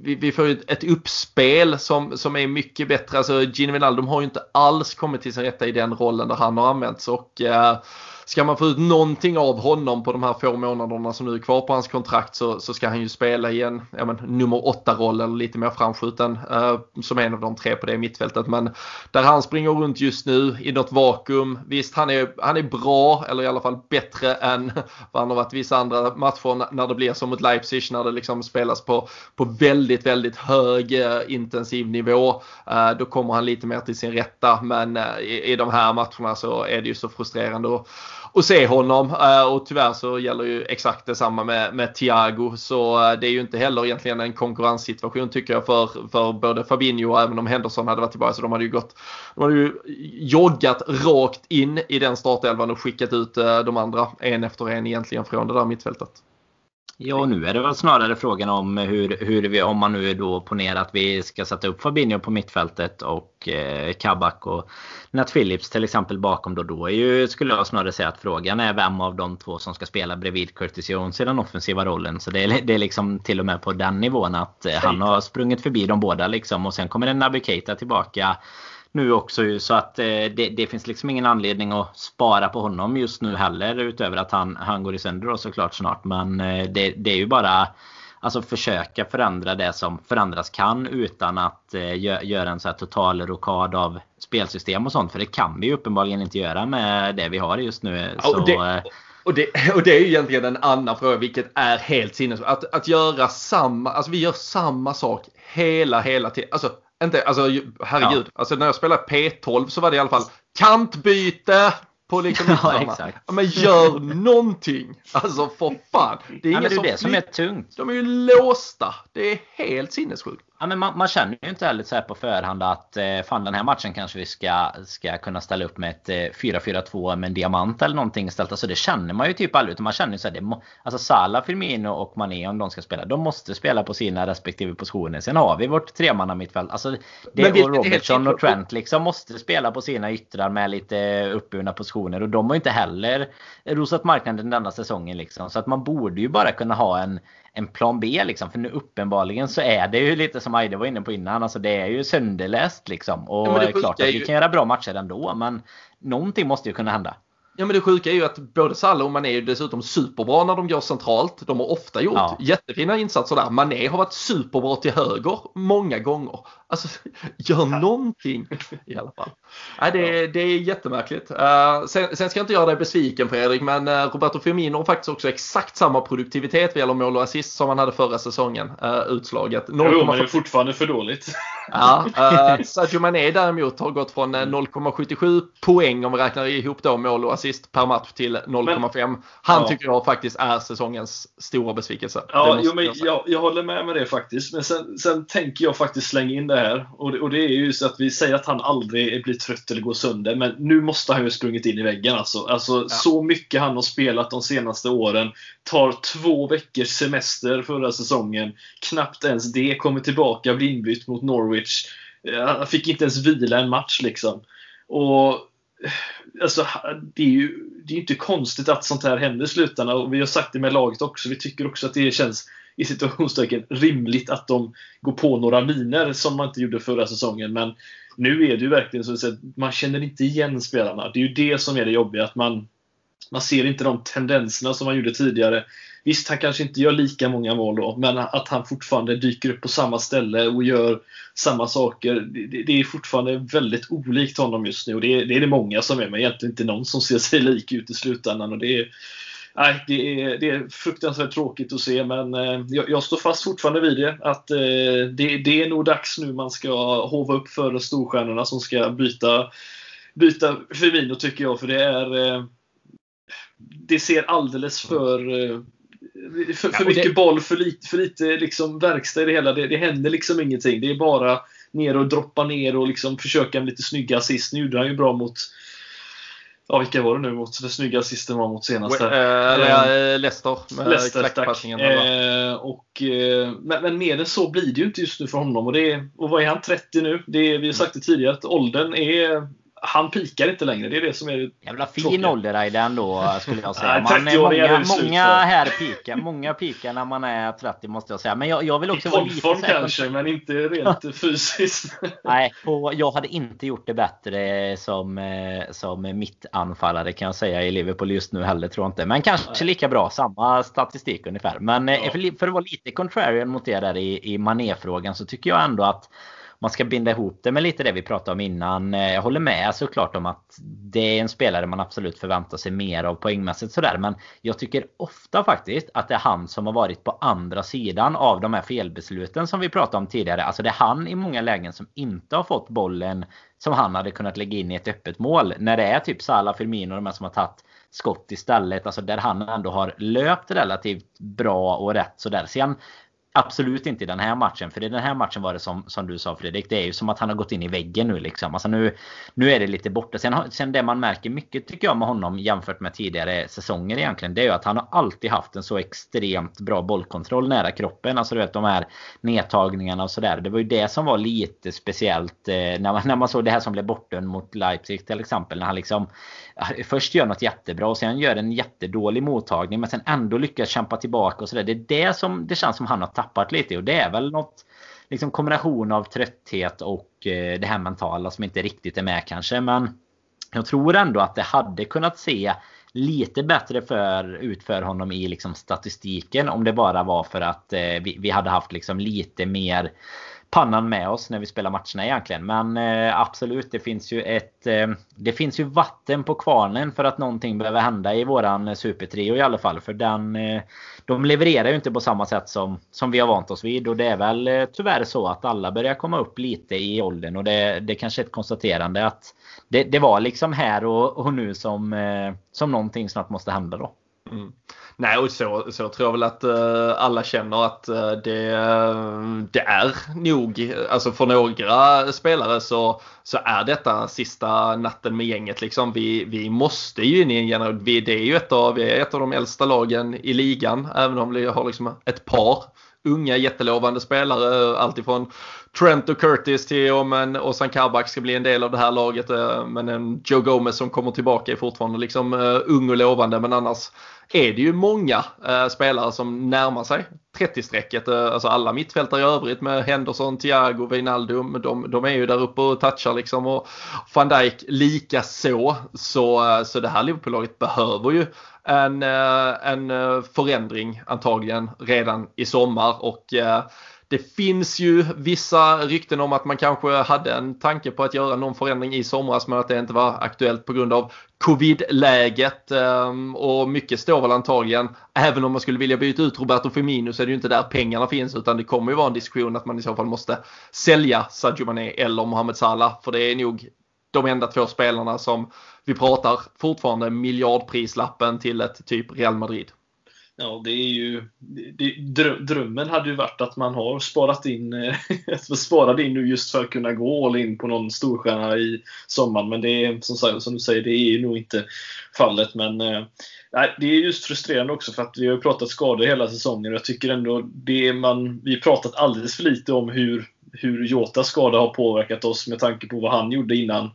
vi, vi får ju ett uppspel som, som är mycket bättre. Alltså Gini Wijnaldum har ju inte alls kommit till sin rätta i den rollen där han har använts, och eh, ska man få ut någonting av honom på de här få månaderna som nu är kvar på hans kontrakt, så, så ska han ju spela i en ja, men, nummer åtta roll eller lite mer framskjuten eh, som en av de tre på det mittfältet. Men där han springer runt just nu i något vakuum, visst han är, han är bra, eller i alla fall bättre än vad han har varit vissa andra matcher, när det blir som mot Leipzig, när det liksom spelas på, på väldigt väldigt hög eh, intensiv nivå, eh, då kommer han lite mer till sin rätta. Men eh, i, i de här matcherna så är det ju så frustrerande och och se honom, och tyvärr så gäller ju exakt detsamma med, med Thiago. Så det är ju inte heller egentligen en konkurrenssituation tycker jag för, för både Fabinho, och även om Henderson hade varit tillbaka så de hade ju gått, de hade ju joggat rakt in i den startelvan och skickat ut de andra en efter en egentligen från det där mittfältet. Ja, nu är det väl snarare frågan om hur, hur vi, om man nu då ponerar att vi ska sätta upp Fabinho på mittfältet och eh, Kabak och Nat Phillips till exempel bakom, då, då är ju, skulle jag snarare säga att frågan är vem av de två som ska spela bredvid Curtis Jones i den offensiva rollen. Så det är, det är liksom till och med på den nivån att eh, han har sprungit förbi de båda liksom, och sen kommer en Naby Keita tillbaka nu också, så att eh, det, det finns liksom ingen anledning att spara på honom just nu heller, utöver att han, han går i sönder och såklart snart. Men eh, det, det är ju bara alltså försöka förändra det som förändras kan, utan att eh, gö, göra en så här total rokad av spelsystem och sånt, för det kan vi ju uppenbarligen inte göra med det vi har just nu. Så, oh, det... Och det, och det är ju egentligen en annan fråga, vilket är helt sinnes att, att göra samma, alltså vi gör samma sak hela hela tiden. Alltså inte, alltså herregud, ja. Alltså när jag spelade P tolv så var det i alla fall kantbyte på liksom ja, exakt. Ja, men gör någonting. Alltså för fan. Det är ja, ingen som, det som är tungt. De är ju låsta. Det är helt sinnessjukt. Ja, men man, man känner ju inte heller så här på förhand att eh, fan, den här matchen kanske vi ska, ska kunna ställa upp med ett eh, fyra fyra två med en diamant eller någonting istället. Alltså det känner man ju typ aldrig, utan man känner ju så här, det må, alltså Salah, Firmino och Mané, om de ska spela, de måste spela på sina respektive positioner. Sen har vi vårt tremanna mittfält. Alltså det är Robertson och Trent liksom måste spela på sina yttrar med lite uppburna positioner, och de har ju inte heller rosat marknaden denna säsongen liksom. Så att man borde ju bara kunna ha en en plan B liksom, för nu uppenbarligen så är det ju lite som Aide var inne på innan, alltså det är ju sönderläst liksom, och ja, det är klart att vi kan göra bra matcher ändå, men någonting måste ju kunna hända. Ja, men det sjuka är ju att både Salah och Mané är dessutom superbra när de går centralt. De har ofta gjort ja. jättefina insatser där. Mané har varit superbra till höger många gånger. Alltså, gör ja. någonting i alla fall. Nej, det, det är jättemärkligt. Uh, sen, sen ska jag inte göra dig besviken, Fredrik, men uh, Roberto Firmino har faktiskt också exakt samma produktivitet vad gäller mål och assist som han hade förra säsongen, uh, utslaget. noll komma fyrtio... Jo, men det är fortfarande för dåligt. Ja, uh, Sadio Mané däremot har gått från noll komma sjuttiosju poäng om vi räknar ihop då mål och assist per match till noll komma fem. Han ja. tycker jag faktiskt är säsongens stora besvikelse. Ja, jo, men jag, jag, jag håller med med det faktiskt. Men sen, sen tänker jag faktiskt slänga in det här. Och det, och det är ju så att vi säger att han aldrig blir trött eller går sönder. Men nu måste han ju sprungit in i väggen. Alltså, alltså ja. så mycket han har spelat de senaste åren. Tar två veckors semester förra säsongen. Knappt ens det. Kommer tillbaka, blir inbytt mot Norwich. Han fick inte ens vila en match liksom. Och alltså, det är ju det är inte konstigt att sånt här händer i slutändan. Och vi har sagt det med laget också. Vi tycker också att det känns i situationstecken rimligt att de går på några miner som man inte gjorde förra säsongen. Men nu är det ju verkligen så att man känner inte igen spelarna. Det är ju det som är det jobbiga, att man, man ser inte de tendenserna som man gjorde tidigare. Visst, han kanske inte gör lika många mål då, men att han fortfarande dyker upp på samma ställe och gör samma saker, det, det är fortfarande väldigt olikt honom just nu. Och det, det är det många som är, men egentligen inte någon som ser sig lik ut i slutändan. Och det är, nej, det är, det är fruktansvärt tråkigt att se, men eh, jag, jag står fast fortfarande vid det. Att eh, det, det är nog dags nu man ska hova upp för storstjärnorna som ska byta, byta Firmino, tycker jag. För det är... Eh, det ser alldeles för... Eh, För, för ja, mycket det... boll, för lite, för lite liksom verkstad i det hela. Det, det händer liksom ingenting. Det är bara ner och droppa ner och liksom försöka med lite snygga assist. Nu gjorde han ju bra mot... Ja, vilka var det nu? Mot, den snygga assisten var mot senast. Well, uh, uh, Leicester. Leicester, tack. Uh, och, uh, men, men mer än så blir det ju inte just nu för honom. Och, det är, och vad är han, trettio nu? Det är, vi har sagt det tidigare, att åldern är... Han pikar inte längre, det är det som är jävla fin ålder i den då, skulle jag säga. Man är många, många här pikar, många pikar när man är trettio, måste jag säga. Men jag, jag vill också vara lite säker kanske, men inte rent fysiskt. Nej, och jag hade inte gjort det bättre som som mitt anfallare, kan jag säga, i Liverpool just nu heller, tror jag inte. Men kanske lika bra, samma statistik ungefär. Men ja. för, för att vara lite contrarian mot er där i i Mané-frågan, så tycker jag ändå att man ska binda ihop det med lite det vi pratade om innan. Jag håller med såklart om att det är en spelare man absolut förväntar sig mer av poängmässigt sådär. Men jag tycker ofta faktiskt att det är han som har varit på andra sidan av de här felbesluten som vi pratade om tidigare. Alltså det är han i många lägen som inte har fått bollen som han hade kunnat lägga in i ett öppet mål. När det är typ Salah, Firmino och de här som har tagit skott istället. Alltså där han ändå har löpt relativt bra och rätt sådär. Sen... absolut inte i den här matchen. För i den här matchen var det som, som du sa, Fredrik. Det är ju som att han har gått in i väggen nu liksom. Alltså nu, nu är det lite borta. Sen, sen det man märker mycket, tycker jag, med honom jämfört med tidigare säsonger egentligen, det är ju att han har alltid haft en så extremt bra bollkontroll nära kroppen. Alltså du vet, de här nedtagningarna och sådär. Det var ju det som var lite speciellt eh, när, man, när man såg det här som blev borta mot Leipzig till exempel. När han liksom först gör något jättebra och sen gör en jättedålig mottagning, men sen ändå lyckas kämpa tillbaka och sådär. Det är det som det känns som han har tappat lite, och det är väl något liksom kombination av trötthet och eh, det här mentala som inte riktigt är med kanske. Men jag tror ändå att det hade kunnat se lite bättre för, ut för honom i liksom statistiken, om det bara var för att eh, vi, vi hade haft liksom lite mer pannan med oss när vi spelar matcherna egentligen. Men eh, absolut, det finns ju ett eh, det finns ju vatten på kvarnen för att någonting behöver hända i våran supertrio i alla fall. För den, eh, de levererar ju inte på samma sätt som, som vi har vant oss vid. Och det är väl eh, tyvärr så att alla börjar komma upp lite i åldern. Och det, det är kanske ett konstaterande att det, det var liksom här och, och nu som, eh, som någonting snart måste hända då. Mm. Nej, och så, så tror jag väl att uh, alla känner att uh, det, uh, det är nog, alltså för några spelare så, så är detta sista natten med gänget liksom. vi, vi måste ju in i en generation, vi, det är ju ett av, vi är ett av de äldsta lagen i ligan, även om vi har liksom ett par unga jättelovande spelare, alltifrån Trent och Curtis till om en Ozan Kabak ska bli en del av det här laget, men en Joe Gomez som kommer tillbaka är fortfarande liksom ung och lovande, men annars är det ju många eh, spelare som närmar sig trettio-strecket, alltså alla mittfältare i övrigt med Henderson, Thiago, Wijnaldum, de, de är ju där uppe och touchar liksom, och Van Dijk lika så, så, så det här Liverpool-laget behöver ju en, en förändring antagligen redan i sommar. Och det finns ju vissa rykten om att man kanske hade en tanke på att göra någon förändring i somras, men att det inte var aktuellt på grund av covid-läget. Och mycket står väl antagligen, även om man skulle vilja byta ut Roberto Firmino, så är det ju inte där pengarna finns, utan det kommer ju vara en diskussion att man i så fall måste sälja Sadio Mané eller Mohamed Salah. För det är nog de enda två spelarna som vi pratar fortfarande miljardprislappen till ett typ Real Madrid. Ja, det är ju det, drömmen hade ju varit att man har sparat in att man sparade in nu just för att kunna gå all in på någon storstjärna i sommaren, men det är som, som du säger, det är ju nog inte fallet. Men nej, det är just frustrerande också, för att vi har pratat skador hela säsongen, och jag tycker ändå det man vi pratat alldeles för lite om hur hur Jotas skada har påverkat oss, med tanke på vad han gjorde innan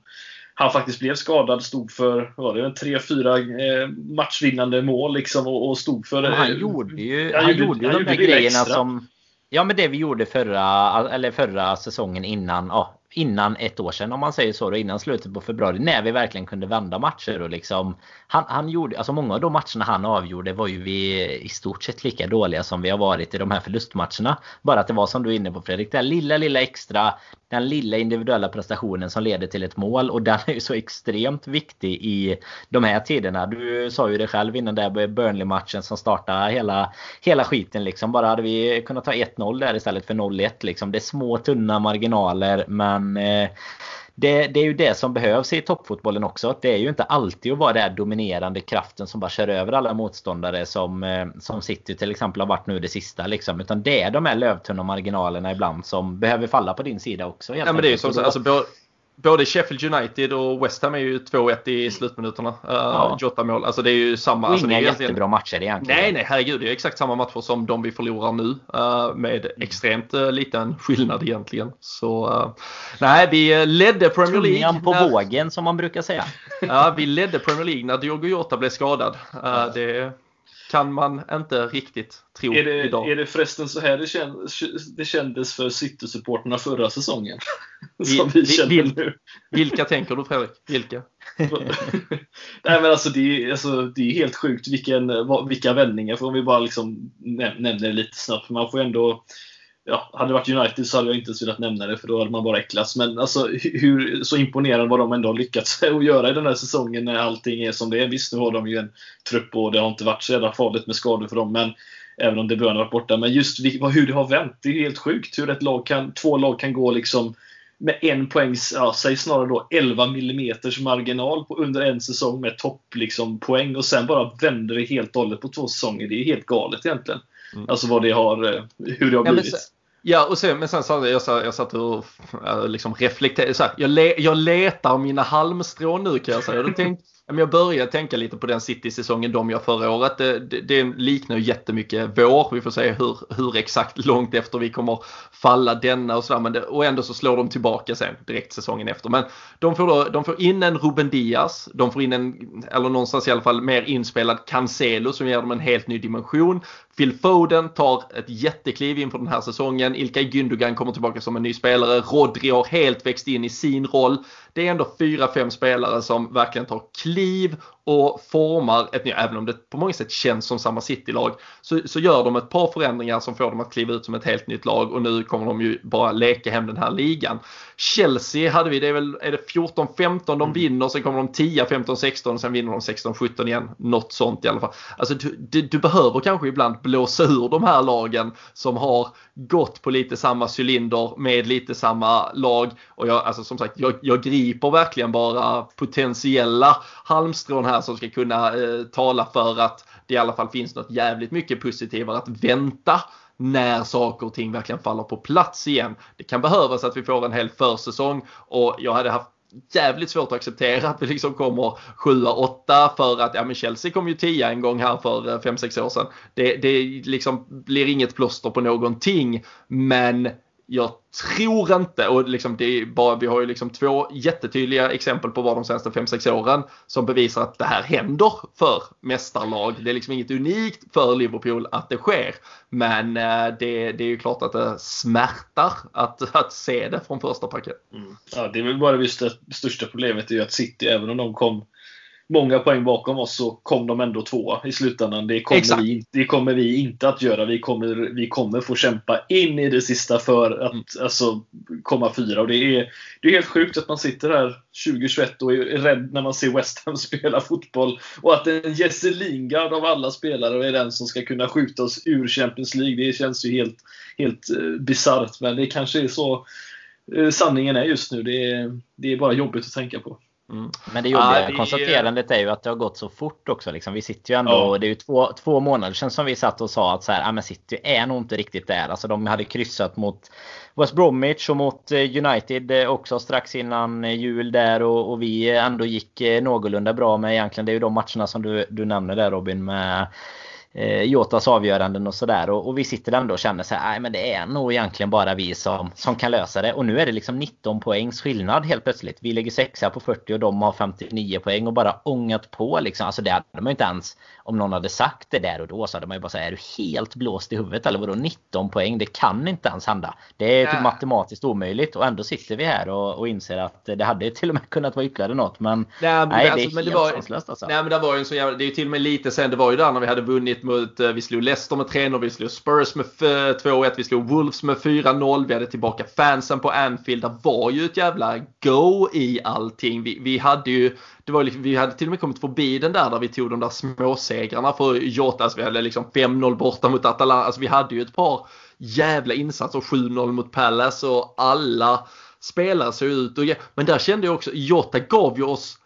han faktiskt blev skadad, stod för vad var det, en tre fyra eh, matchvinnande mål liksom, och, och stod för han eh, gjorde ju han, han gjorde, gjorde han de där grejerna extra. Som ja, men det vi gjorde förra eller förra säsongen innan ja, innan ett år sedan, om man säger så då, innan slutet på februari, när vi verkligen kunde vända matcher. Och liksom han han gjorde, alltså många av de matcherna han avgjorde var ju vi i stort sett lika dåliga som vi har varit i de här förlustmatcherna, bara att det var som du är inne på, Fredrik, den lilla lilla extra, den lilla individuella prestationen som leder till ett mål. Och den är ju så extremt viktig i de här tiderna. Du sa ju det själv innan där, Burnley-matchen som startade hela, hela skiten liksom. Bara hade vi kunnat ta ett noll där istället för noll ett liksom. Det är små tunna marginaler, men eh, det, det är ju det som behövs i toppfotbollen också. Det är ju inte alltid att vara den här dominerande kraften som bara kör över alla motståndare, som, som City till exempel har varit nu det sista liksom. Utan det är de här lövtunna marginalerna ibland som behöver falla på din sida också. Ja, men det är ju som sagt, alltså, både Sheffield United och West Ham är ju två ett i slutminuterna. uh, ja. Jota-mål, alltså det är ju samma, alltså, inga det är jättebra egentligen... matcher egentligen. Nej, nej, herregud, det är exakt samma matcher som de vi förlorar nu, uh, med extremt uh, liten skillnad egentligen. Så uh, nej, vi ledde Premier League Tungan på när... vågen, som man brukar säga. Ja, vi ledde Premier League när Diogo Jota blev skadad. uh, Det kan man inte riktigt tro är det, idag. Är det förresten så här det, känd, det kändes för City-supporterna förra säsongen? Som vi, vi kände vil, nu. Vilka tänker du, Fredrik? Vilka? Nej, men alltså det, alltså det är helt sjukt vilken, vilka vändningar. För om vi bara liksom näm- nämner det lite snabbt. Man får ändå... Ja, hade det varit United så hade jag inte ens velat nämna det, för då hade man bara äcklats. Men alltså, hur så imponerande vad de ändå har lyckats att göra i den här säsongen när allting är som det är. Visst, nu har de ju en trupp och det har inte varit så jävla farligt med skador för dem, men även om det började varit borta. Men just hur det har vänt, det är helt sjukt hur ett lag kan, två lag kan gå liksom med en poängs, ja, säg snarare då elva millimeter marginal på under en säsong med topp liksom poäng, och sen bara vänder det helt hållet på två säsonger. Det är helt galet egentligen. Mm. Alltså vad det har, hur det har blivit. Ja, men sen, ja, och sen, men sen så jag, så, jag satt och liksom reflekterade så här, jag, le, jag letar mina halmstrån nu, kan jag säga. Jag, tänk, jag började tänka lite på den City-säsongen de jag förra året. Det, det, det liknar ju jättemycket vår. Vi får se hur, hur exakt långt efter vi kommer falla denna och så där, men det, och ändå så slår de tillbaka sen direkt säsongen efter. Men de får, då, de får in en Ruben Dias, de får in en, eller någonstans i alla fall mer inspelad Cancelo, som ger dem en helt ny dimension. Phil Foden tar ett jättekliv inför den här säsongen. Ilkay Gündogan kommer tillbaka som en ny spelare. Rodri har helt växt in i sin roll. Det är ändå fyra, fem spelare som verkligen tar kliv och formar ett nytt, även om det på många sätt känns som samma City-lag, så, så gör de ett par förändringar som får dem att kliva ut som ett helt nytt lag. Och nu kommer de ju bara leka hem den här ligan. Chelsea hade vi, det är väl är det fjorton femton de mm. vinner, sen kommer de tio femton sexton och sen vinner de sexton sjutton igen. Något sånt i alla fall. Alltså du, du, du behöver kanske ibland blåsa ur de här lagen som har gått på lite samma cylinder med lite samma lag. Och jag, alltså som sagt, jag, jag griper verkligen bara potentiella halmstrån här som ska kunna eh, tala för att det i alla fall finns något jävligt mycket positivare att vänta när saker och ting verkligen faller på plats igen. Det kan behövas att vi får en hel försäsong, och jag hade haft jävligt svårt att acceptera att vi liksom kommer sju åtta för att ja, men Chelsea kom ju tio en gång här för fem sex år sedan. Det, det liksom blir inget plåster på någonting, men jag tror inte, och liksom det är bara, vi har ju liksom två jättetydliga exempel på vad de senaste fem sex åren som bevisar att det här händer för mästarlag. Det är liksom inget unikt för Liverpool att det sker, men det, det är ju klart att det smärtar att, att se det från första paket. Mm. Ja, det är väl bara det största problemet är ju att City, även om de kom många poäng bakom oss, så kom de ändå två i slutändan. Det kommer, vi, det kommer vi inte att göra. Vi kommer, vi kommer få kämpa in i det sista för att mm. alltså, komma fyra. Och det är, det är helt sjukt att man sitter här tjugo tjugoett och är rädd när man ser West Ham spela fotboll. Och att en Jesse Lingard av alla spelare är den som ska kunna skjuta oss ur Champions League. Det känns ju helt, helt bisarrt. Men det kanske är så sanningen är just nu. Det är, det är bara jobbigt att tänka på. Mm. Men det jobbiga ah, det... konstaterandet är ju att det har gått så fort också liksom. Vi sitter ju ändå oh. och det är ju två, två månader sedan som vi satt och sa att så här, ah, men City är nog inte riktigt där. Alltså de hade kryssat mot West Bromwich och mot United också strax innan jul där, och, och vi ändå gick någorlunda bra. Men egentligen det är ju de matcherna som du, du nämnde där, Robin, med eh, Jotas avgöranden och sådär, och, och vi sitter ändå och känner så här, ah, men det är nog egentligen bara vi som, som kan lösa det. Och nu är det liksom nitton poängs skillnad helt plötsligt. Vi ligger sexa på fyrtio och de har femtionio poäng och bara ångat på liksom. Alltså det hade man ju inte ens, om någon hade sagt det där och då, så hade man ju bara så här, är du helt blåst i huvudet eller vadå, nitton poäng, det kan inte ens hända. Det är typ ja. matematiskt omöjligt. Och ändå sitter vi här och, och inser att det hade till och med kunnat vara ytterligare något. Men nej, men, nej alltså, det är men helt det var, sanslöst alltså. Nej men det var ju så jävla, det är ju till och med lite sen, det var ju där när vi hade vunnit mot, vi slog Leicester med tre noll, vi slog Spurs med två ett, vi slog Wolves med fyra noll, vi hade tillbaka fansen på Anfield. Det var ju ett jävla go i allting. Vi, vi hade ju det var, vi hade till och med kommit förbi den där där vi tog de där småsegrarna för Jota, alltså vi hade liksom fem noll borta mot Atalanta. Alltså vi hade ju ett par jävla insatser, sju noll mot Palace, och alla spelare såg ut och, men där kände jag också, Jota gav ju oss,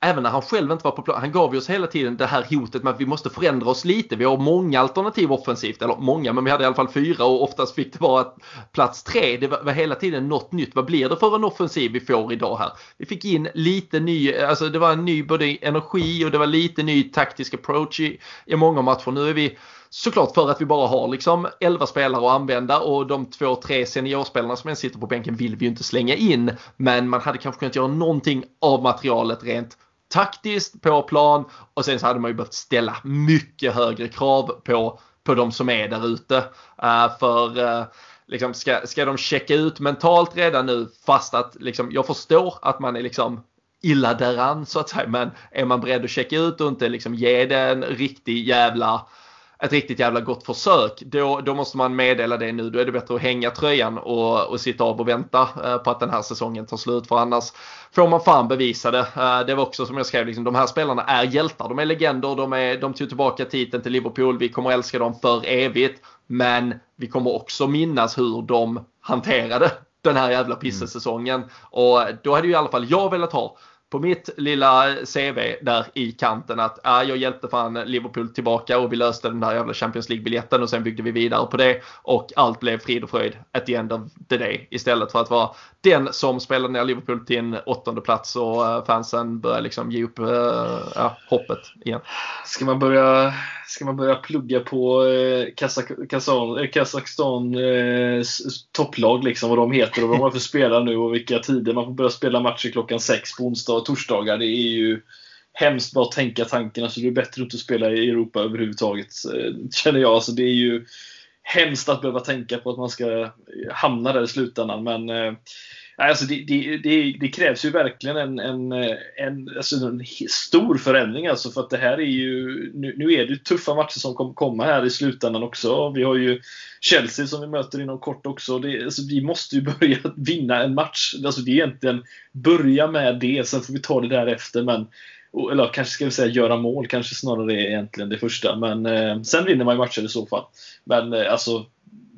även när han själv inte var på plan, han gav ju oss hela tiden det här hotet med att vi måste förändra oss lite. Vi har många alternativ offensivt, eller många, men vi hade i alla fall fyra och oftast fick det vara plats tre. Det var hela tiden något nytt. Vad blir det för en offensiv vi får idag här? Vi fick in lite ny, alltså det var en ny både energi och det var lite ny taktisk approach i, i många matcher. Nu är vi såklart, för att vi bara har liksom elva spelare att använda, och de två, tre seniorspelarna som ens sitter på bänken vill vi ju inte slänga in, men man hade kanske kunnat göra någonting av materialet rent taktiskt på plan. Och sen så hade man ju behövt ställa mycket högre krav på, på de som är där ute. Uh, för uh, liksom ska, ska de checka ut mentalt redan nu, fast att liksom, jag förstår att man är liksom illa däran så att säga, men är man beredd att checka ut och inte liksom ge den riktig jävla ett riktigt jävla gott försök, då, då måste man meddela det nu. Då är det bättre att hänga tröjan och, och sitta av och vänta eh, på att den här säsongen tar slut, för annars får man fan bevisa det. Eh, det var också som jag skrev, liksom, de här spelarna är hjältar, de är legender, de, är, de tog tillbaka titeln till Liverpool, vi kommer älska dem för evigt, men vi kommer också minnas hur de hanterade den här jävla pissesäsongen. Och då hade ju i alla fall jag velat ha på mitt lilla C V där i kanten att äh, jag hjälpte fan Liverpool tillbaka och vi löste den där jävla Champions League-biljetten och sen byggde vi vidare på det och allt blev frid och fröjd at the end of the day, istället för att vara den som spelade ner Liverpool till en åttonde plats och fansen började liksom ge upp äh, ja, hoppet igen. Ska man börja, ska man börja plugga på eh, Kazak- Kazan, eh, Kazakstan eh, topplag liksom, vad de heter och vad man får spela nu och vilka tider man får börja spela matcher klockan sex på onsdag och torsdagar. Det är ju hemskt bara att tänka tanken. Alltså det är bättre att spela i Europa överhuvudtaget, känner jag. Alltså det är ju hemskt att behöva tänka på att man ska hamna där i slutändan. Men eh, alltså det, det, det, det krävs ju verkligen en, en, en, alltså en stor förändring. Alltså för att det här är ju, nu, nu är det tuffa matcher som kommer komma här i slutändan också. Vi har ju Chelsea som vi möter inom kort också. Det, alltså vi måste ju börja vinna en match. Alltså det är egentligen börja med det, sen får vi ta det därefter. Men, eller kanske ska vi säga göra mål, kanske snarare är egentligen det första. Men eh, sen vinner man ju matcher i så fall. Men eh, alltså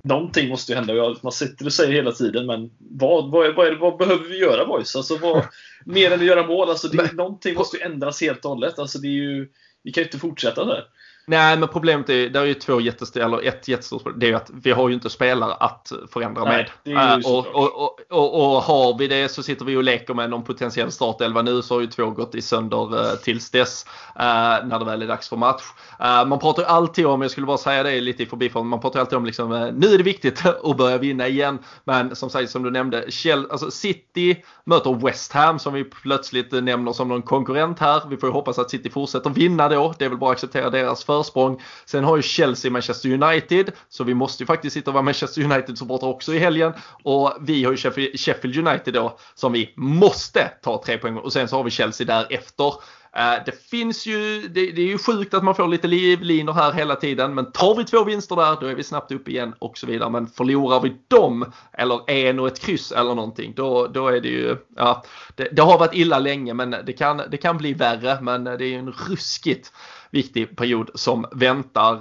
någonting måste ju hända. Man sitter och säger hela tiden, men vad, vad, vad, är, vad behöver vi göra boys? Alltså vad, mer än att göra mål. Alltså, det, men, någonting måste ju ändras helt och hållet. Alltså, det är ju, vi kan ju inte fortsätta där. Nej, men problemet är, där är ju två jättestora, eller ett jättestort problem, det är ju att vi har ju inte spelare att förändra Nej, med och, och, och, och, och har vi det så sitter vi och leker med någon potentiell startelva nu, så har ju två gått i sönder tills dess när det väl är dags för match. Man pratar ju alltid om, jag skulle bara säga det lite i förbifarten, man pratar ju alltid om liksom, nu är det viktigt att börja vinna igen, men som sagt, som du nämnde, alltså City möter West Ham som vi plötsligt nämner som någon konkurrent här. Vi får ju hoppas att City fortsätter vinna då, det är väl bara att acceptera deras för Språng. Sen har ju Chelsea Manchester United, så vi måste ju faktiskt sitta och vara Manchester United-supporter också i helgen. Och vi har ju Sheffield United då, som vi måste ta tre poäng. Och sen så har vi Chelsea därefter. Det finns ju, det är ju sjukt att man får lite livlinor här hela tiden, men tar vi två vinster där, då är vi snabbt upp igen och så vidare. Men förlorar vi dem, eller en och ett kryss eller någonting, Då, då är det ju, ja, det, det har varit illa länge, men det kan, det kan bli värre. Men det är ju en ruskigt viktig period som väntar.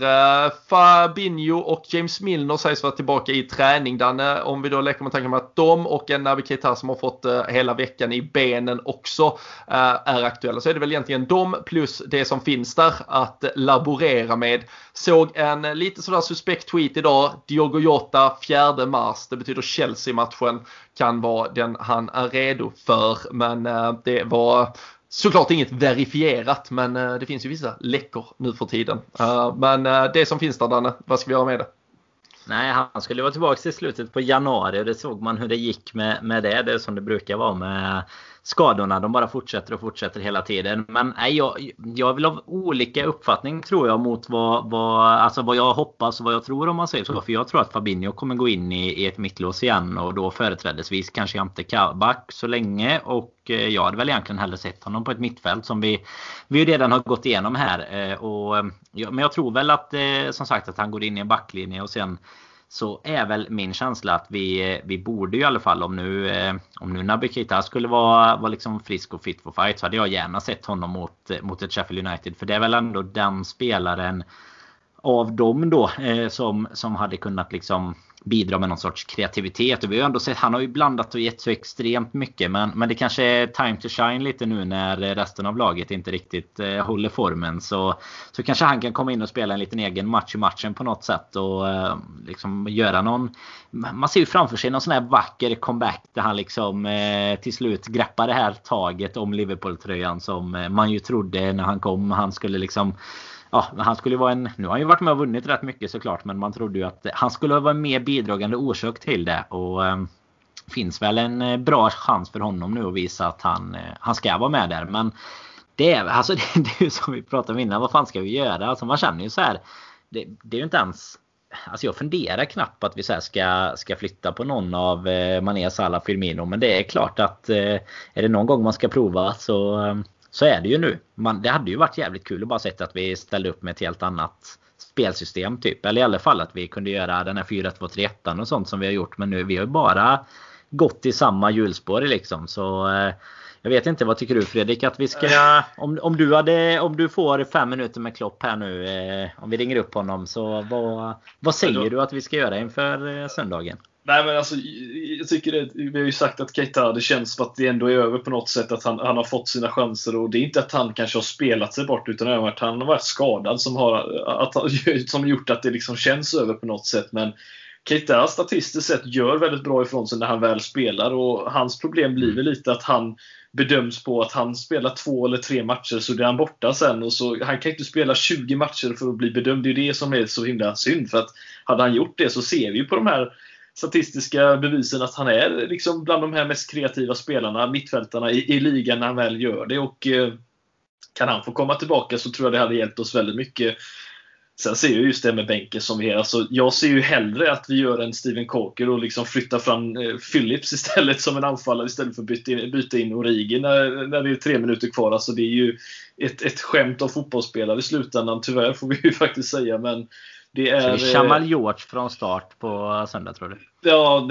Fabinho och James Milner sägs vara tillbaka i träning, Danne. Om vi då läcker med tanken med att de och en Naby Keita som har fått hela veckan i benen också är aktuella, så är det väl egentligen de plus det som finns där att laborera med. Såg en lite sådär suspekt tweet idag. Diogo Jota fjärde mars, det betyder Chelsea-matchen kan vara den han är redo för. Men det var såklart inget verifierat, men det finns ju vissa läckor nu för tiden. Men det som finns där, Danne, vad ska vi göra med det? Nej, han skulle vara tillbaka i slutet på januari, och det såg man hur det gick med, med det. Det är som det brukar vara med skadorna, de bara fortsätter och fortsätter hela tiden. Men nej, jag, jag vill ha olika uppfattning, tror jag, mot vad, vad, alltså vad jag hoppas och vad jag tror, om man säger så. För jag tror att Fabinho kommer gå in i, i ett mittlås igen, och då företrädesvis kanske inte Kabak så länge. Och jag hade väl egentligen hellre sett honom på ett mittfält som vi, vi redan har gått igenom här. Och, men jag tror väl att, som sagt, att han går in i en backlinje, och sen så är väl min känsla att vi, vi borde ju i alla fall, om nu, om nu Naby Keita skulle vara, vara liksom frisk och fit for fight, så hade jag gärna sett honom mot, mot ett Sheffield United. För det är väl ändå den spelaren av dem då som, som hade kunnat liksom bidra med någon sorts kreativitet. Och vi har ändå sett, han har ju blandat och gett så extremt mycket, men, men det kanske är time to shine lite nu när resten av laget inte riktigt eh, håller formen, så, så kanske han kan komma in och spela en liten egen match i matchen på något sätt. Och eh, liksom göra någon, man ser ju framför sig någon sån här vacker comeback där han liksom eh, till slut greppar det här taget om Liverpool-tröjan som eh, man ju trodde när han kom, han skulle liksom, ja, han skulle vara en, nu har han ju varit med och vunnit rätt mycket såklart, men man trodde ju att han skulle vara en mer bidragande orsak till det. Och eh, finns väl en bra chans för honom nu att visa att han, eh, han ska vara med där. Men det är, alltså, det, det är ju som vi pratade om innan, vad fan ska vi göra? Alltså, man känner ju så här, det, det är ju inte ens, alltså jag funderar knappt att vi så här ska, ska flytta på någon av eh, Mané, Salah, Firmino. Men det är klart att eh, är det någon gång man ska prova, så... Eh, så är det ju nu. Man, det hade ju varit jävligt kul att bara sett att vi ställde upp med ett helt annat spelsystem typ. Eller i alla fall att vi kunde göra den här fyra två tre ett och sånt som vi har gjort. Men nu vi har ju bara gått i samma hjulspår liksom. Så eh, jag vet inte, vad tycker du, Fredrik? Att vi ska, om, om, du, hade, om du får fem minuter med Klopp här nu. Eh, om vi ringer upp honom. Så vad, vad säger du att vi ska göra inför eh, söndagen? Nej, men alltså, jag tycker det, vi har ju sagt att Keita, det känns som att det ändå är över på något sätt, att han, han har fått sina chanser, och det är inte att han kanske har spelat sig bort, utan att han har varit skadad som har att, som gjort att det liksom känns över på något sätt. Men Keita statistiskt sett gör väldigt bra ifrån sig när han väl spelar, och hans problem blir väl lite att han bedöms på att han spelar två eller tre matcher, så det är han borta sen, och så han kan inte spela tjugo matcher för att bli bedömd. Det är det som är så himla synd, för att hade han gjort det så ser vi ju på de här statistiska bevisen att han är liksom bland de här mest kreativa spelarna, mittfältarna i, i ligan när han väl gör det. Och eh, kan han få komma tillbaka, så tror jag det hade hjälpt oss väldigt mycket. Sen ser jag just det med bänken som vi är, alltså, jag ser ju hellre att vi gör en Steven Cocker och liksom flyttar fram eh, Phillips istället som en anfallare, istället för att byta in, byta in Origi när, när det är tre minuter kvar. Alltså, det är ju ett, ett skämt av fotbollsspelare i slutändan, tyvärr får vi ju faktiskt säga. Men det är Chamal George från start på söndag, tror du? Ja,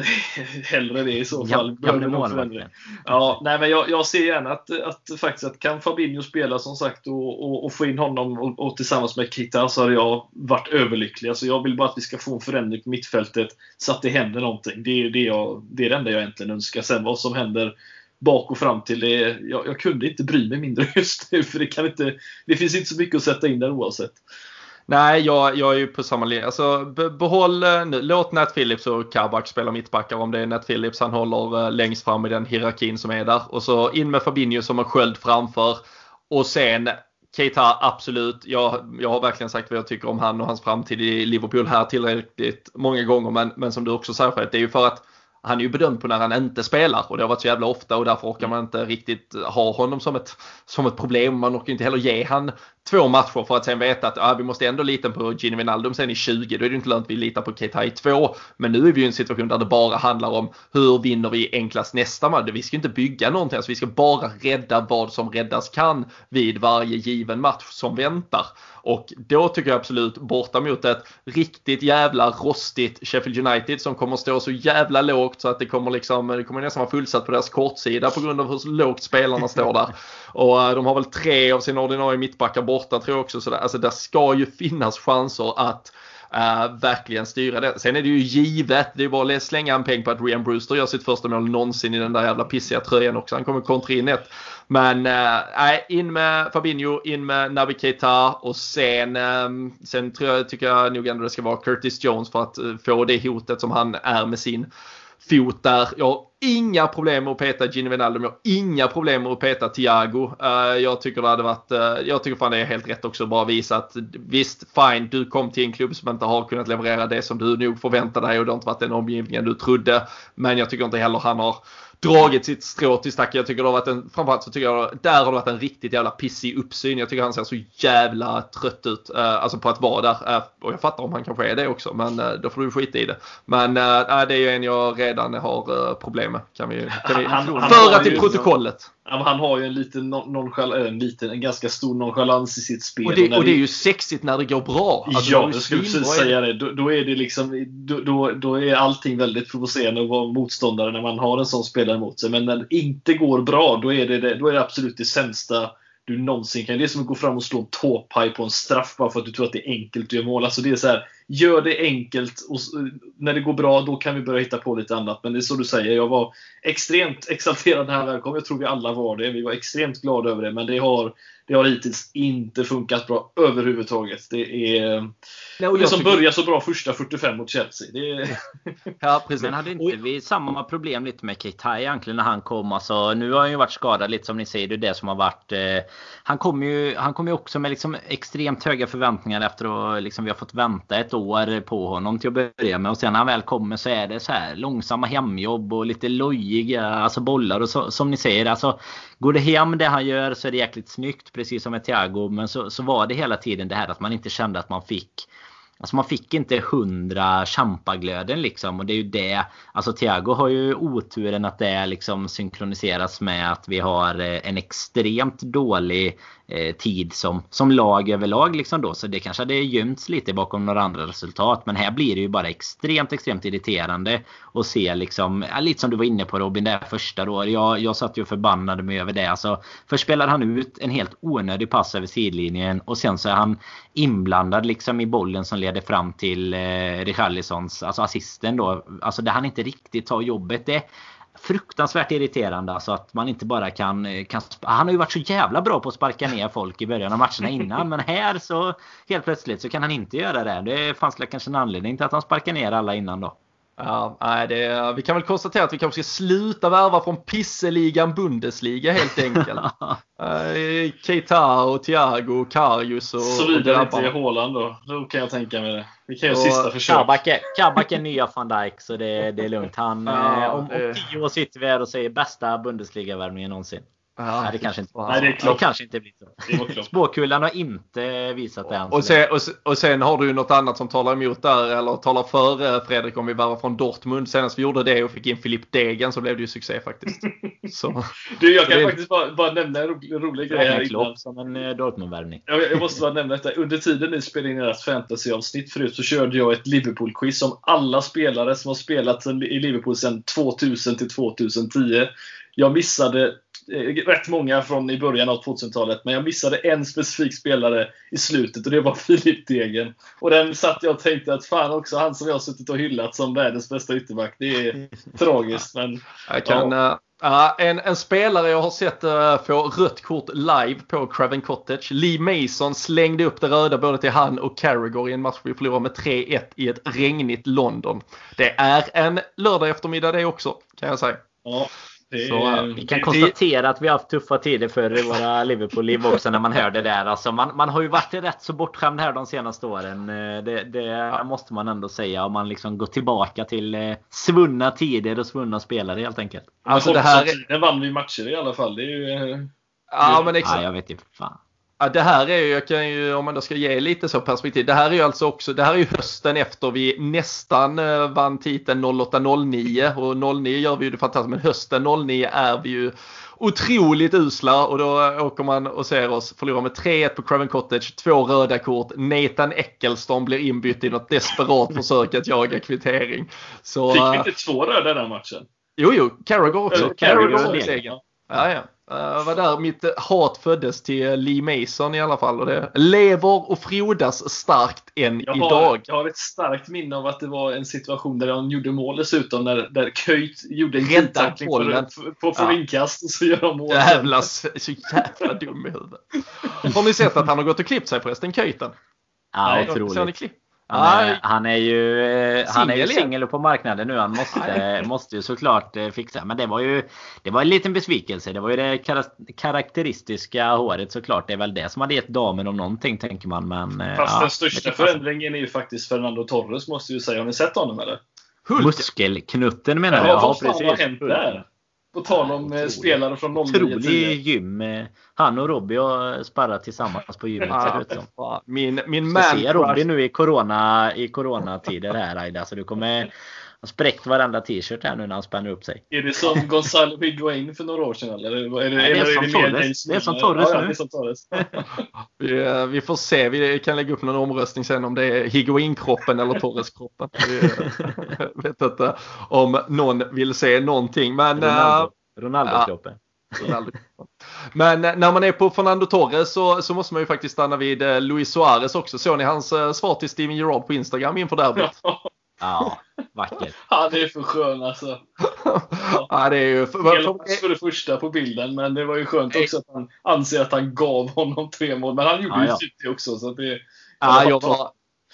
hellre det i så fall. Ja, det ja, nej, men jag, jag ser gärna att, att faktiskt att kan Fabinho spela, som sagt, och, och, och få in honom och, och tillsammans med Keita, så har jag varit överlycklig. Alltså, jag vill bara att vi ska få en förändring på mittfältet så att det händer någonting. Det är det, jag, det, är det enda jag egentligen önskar. Sen vad som händer bak och fram till det. Jag, jag kunde inte bry mig mindre just nu, för det kan inte, det finns inte så mycket att sätta in där oavsett. Nej, jag, jag är ju på samma linje. Alltså, be, behåll, nu, låt Nat Phillips och Kabak spela mittbackar. Om det är Nat Phillips han håller eh, längst fram i den hierarkin som är där. Och så in med Fabinho som en sköld framför. Och sen Keita, absolut. Jag, jag har verkligen sagt vad jag tycker om han och hans framtid i Liverpool här tillräckligt många gånger. Men, men som du också säger, det är ju för att han är ju bedömd på när han inte spelar. Och det har varit så jävla ofta, och därför orkar man inte riktigt ha honom som ett, som ett problem. Man orkar inte heller ge han två matcher för att sen veta att ah, vi måste ändå lita på Gini Wijnaldum sen i tjugo. Då är det inte lönt att vi litar på Keita i två. Men nu är vi i en situation där det bara handlar om hur vinner vi enklast nästa match. Vi ska inte bygga någonting. Alltså, vi ska bara rädda vad som räddas kan vid varje given match som väntar. Och då tycker jag absolut, borta mot ett riktigt jävla rostigt Sheffield United som kommer att stå så jävla lågt så att det kommer, liksom, det kommer nästan vara fullsatt på deras kortsida på grund av hur lågt spelarna står där. Och de har väl tre av sina ordinarie mittbackar borta, tror jag också. Så där, alltså, där ska ju finnas chanser att Uh, verkligen styra det. Sen är det ju givet, det är bara att slänga en peng på att Ryan Brewster gör sitt första mål någonsin i den där jävla pissiga tröjan också. Han kommer kontra in ett. Men uh, in med Fabinho, in med Naby Keita. Och sen um, sen tror jag, tycker jag nog ändå det ska vara Curtis Jones för att uh, få det hotet som han är med sin fot där. Jag har inga problem med att peta Gini Wijnaldum. Jag har inga problem med att peta Thiago. Uh, jag tycker det hade varit, uh, jag tycker fan det är helt rätt också att bara visa att visst, fine, du kom till en klubb som inte har kunnat leverera det som du nog förväntade dig, och det har inte varit den omgivningen du trodde. Men jag tycker inte heller han har dragit sitt strå till stacken. Jag tycker det har varit en, framförallt så tycker jag där har det varit en riktigt jävla pissig uppsyn. Jag tycker han ser så jävla trött ut, eh, alltså på att vara där, eh, och jag fattar om han kanske är det också, men eh, då får du skita i det. Men eh, det är ju en jag redan har eh, problem med. Kan vi, kan vi han, föra till protokollet. En, han har ju en liten, non, en liten en ganska stor nonchalans i sitt spel. Och det, och och det är ju sexigt när det går bra. Alltså, ja, jag skulle precis säga det. Då, då är det liksom, då, då, då är allting väldigt provocerande att vara motståndare när man har en sån spelare emot sig. Men när det inte går bra, då är det, då är det absolut det sämsta du någonsin kan. Det är som att gå fram och slå en tåpaj på en straff bara för att du tror att det är enkelt att göra mål. Alltså det är så här, gör det enkelt, och när det går bra då kan vi börja hitta på lite annat. Men det är så du säger, jag var extremt exalterad när han välkom. Jag tror vi alla var det. Vi var extremt glada över det, men det har, det har hittills inte funkat bra överhuvudtaget. Det är Nej, det som tycker... börjar så bra första fyrtiofem mot Chelsea. Det är... ja, precis. Men hade inte vi samma problem lite med Keita egentligen när han kom? Alltså, nu har han ju varit skadad lite som ni säger. Det är det som har varit... Eh, han kom ju, han kom ju också med liksom extremt höga förväntningar efter att liksom, vi har fått vänta ett år på honom till att börja med. Och sen när han väl kommer så är det så här långsamma hemjobb och lite lojiga alltså bollar. Och så, som ni säger, alltså, går det hem det han gör så är det jäkligt snyggt. Precis som med Thiago. Men så, så var det hela tiden det här att man inte kände att man fick... Alltså man fick inte hundra champaglöden liksom. Och det är ju det. Alltså Thiago har ju oturen att det liksom synkroniseras med att vi har en extremt dålig eh, tid som, som lag överlag liksom då. Så det kanske hade gömts lite bakom några andra resultat. Men här blir det ju bara extremt, extremt irriterande att se liksom, ja, lite som du var inne på Robin där första då. Jag, jag satt ju och förbannade mig över det. Alltså först spelade han ut en helt onödig pass över sidlinjen. Och sen så är han inblandad liksom i bollen som leder fram till eh, Richarlisons, alltså assisten då, alltså där han inte riktigt tar jobbet. Det är fruktansvärt irriterande, alltså att man inte bara kan, kan han har ju varit så jävla bra på att sparka ner folk i början av matcherna innan, men här så helt plötsligt så kan han inte göra det. Det fanns kanske en anledning till att han sparkar ner alla innan då. Ja, det, vi kan väl konstatera att vi kanske ska sluta värva från pisseligan Bundesliga helt enkelt. Keita och Thiago och Karius och... Så vidare inte i Håland då, då kan jag tänka mig det. Vi kan ju sista försök. Kabak är, Kabak är nya Van Dijk, så det, det är lugnt. Han, ja, om, det... om tio år sitter vi här och säger bästa Bundesliga-värvningen någonsin. Ja, nej, det kanske inte, nej, det är det kanske inte blir så. Spåkullan har inte visat det än. Och sen, och, och sen har du något annat som talar emot där, eller talar för Fredrik, om vi var från Dortmund. Senast vi gjorde det och fick in Philipp Degen så blev det ju succé faktiskt. Så. Du, jag kan det... faktiskt bara, bara nämna en rolig, rolig grej här innan. Som en Dortmund-värvning. Jag, jag måste bara nämna detta. Under tiden ni spelade in deras fantasyavsnitt förut så körde jag ett Liverpool-quiz som alla spelare som har spelat i Liverpool sedan tvåtusen till tvåtusentio. Jag missade rätt många från i början av tjugohundratalet, men jag missade en specifik spelare i slutet, och det var Philipp Degen. Och den satt jag och tänkte att fan också, han som jag har suttit och hyllat som världens bästa ytterback, det är tragiskt. Men jag kan, ja. uh, en, en spelare jag har sett uh, få rött kort live på Craven Cottage, Lee Mason, slängde upp det röda både till han och Carragher i en match vi förlorade med tre ett i ett regnigt London. Det är en lördag eftermiddag det också, kan jag säga. Ja. Det, så, vi kan det, konstatera det, att vi har haft tuffa tider för våra Liverpool-liv också när man hör det där. Alltså man, man har ju varit rätt så bortskämd här de senaste åren. Det, det ja. måste man ändå säga, om man liksom går tillbaka till svunna tider och svunna spelare helt enkelt. Alltså det här, den vann vi matcher i alla fall. Det är ju, ja, men exakt. Ja, jag vet inte fan. Ja, det här är ju, jag kan ju, om man då ska ge lite så perspektiv, det här är ju alltså också, det här är ju hösten efter vi nästan vann titeln noll åtta noll nio, och noll nio gör vi ju det fantastiskt, men hösten noll nio är vi ju otroligt usla, och då åker man och ser oss förlora med tre ett på Craven Cottage, två röda kort. Nathan Eccleston blir inbytt i något desperat försök att jaga kvittering. Så, fick vi inte två röda den matchen? Jo, jo, Carragher också. Carragher, ja, ja. Uh, var där mitt hat föddes till Lee Mason i alla fall, och det lever och frodas starkt än jag har, idag. Jag har ett starkt minne av att det var en situation där han gjorde mål dessutom, där, där Köjt gjorde en gidtackling på för inkast, och så gör han mål. Jävla, så jävla dum i huvudet. Har ni sett att han har gått och klippt sig förresten, Köjten? Ja, otroligt. Han är, han är ju han är ju singel på marknaden nu. Han måste, måste ju såklart fixa. Men det var ju det var en liten besvikelse. Det var ju det karaktäristiska håret såklart. Det är väl det som hade gett damen om någonting, tänker man. Men, fast ja, den största förändringen är ju faktiskt Fernando Torres, måste ju säga. Har ni sett honom eller? Hulk. Muskelknutten menar jag. Ja, precis. Vad hänt där? På tal om otrolig. Spelare från noll nio. Otrolig gym. Han och Robbie har sparrat tillsammans på gymmet. Ja, min min man ser Robbie nu i corona i coronatider här, Aida, så du kommer att spräckt varandra t-shirt här nu när han spänner upp sig. Är det som Gonzalo Higuaín för några år sedan eller är det, Nej, det, är, som är, det, mer det är som Torres? Ja, ja, det är som Torres. vi, vi får se, vi kan lägga upp någon omröstning sen om det är Higuaín-kroppen eller Torres-kroppen. Jag vet inte om någon vill se någonting, men Ronaldo, Ronaldo-kroppen. Ja. Men när man är på Fernando Torres så, så måste man ju faktiskt stanna vid Luis Suarez också. Såg ni hans svar till Steven Gerrard på Instagram inför derbyt? Ja, vackert. Ja, det är för skön alltså. Ja, ja, det är ju för, för, för det första på bilden, men det var ju skönt också att han anser att han gav honom tre mål, men han gjorde ja, ju ja. City också, så att det ja, ja, jag var,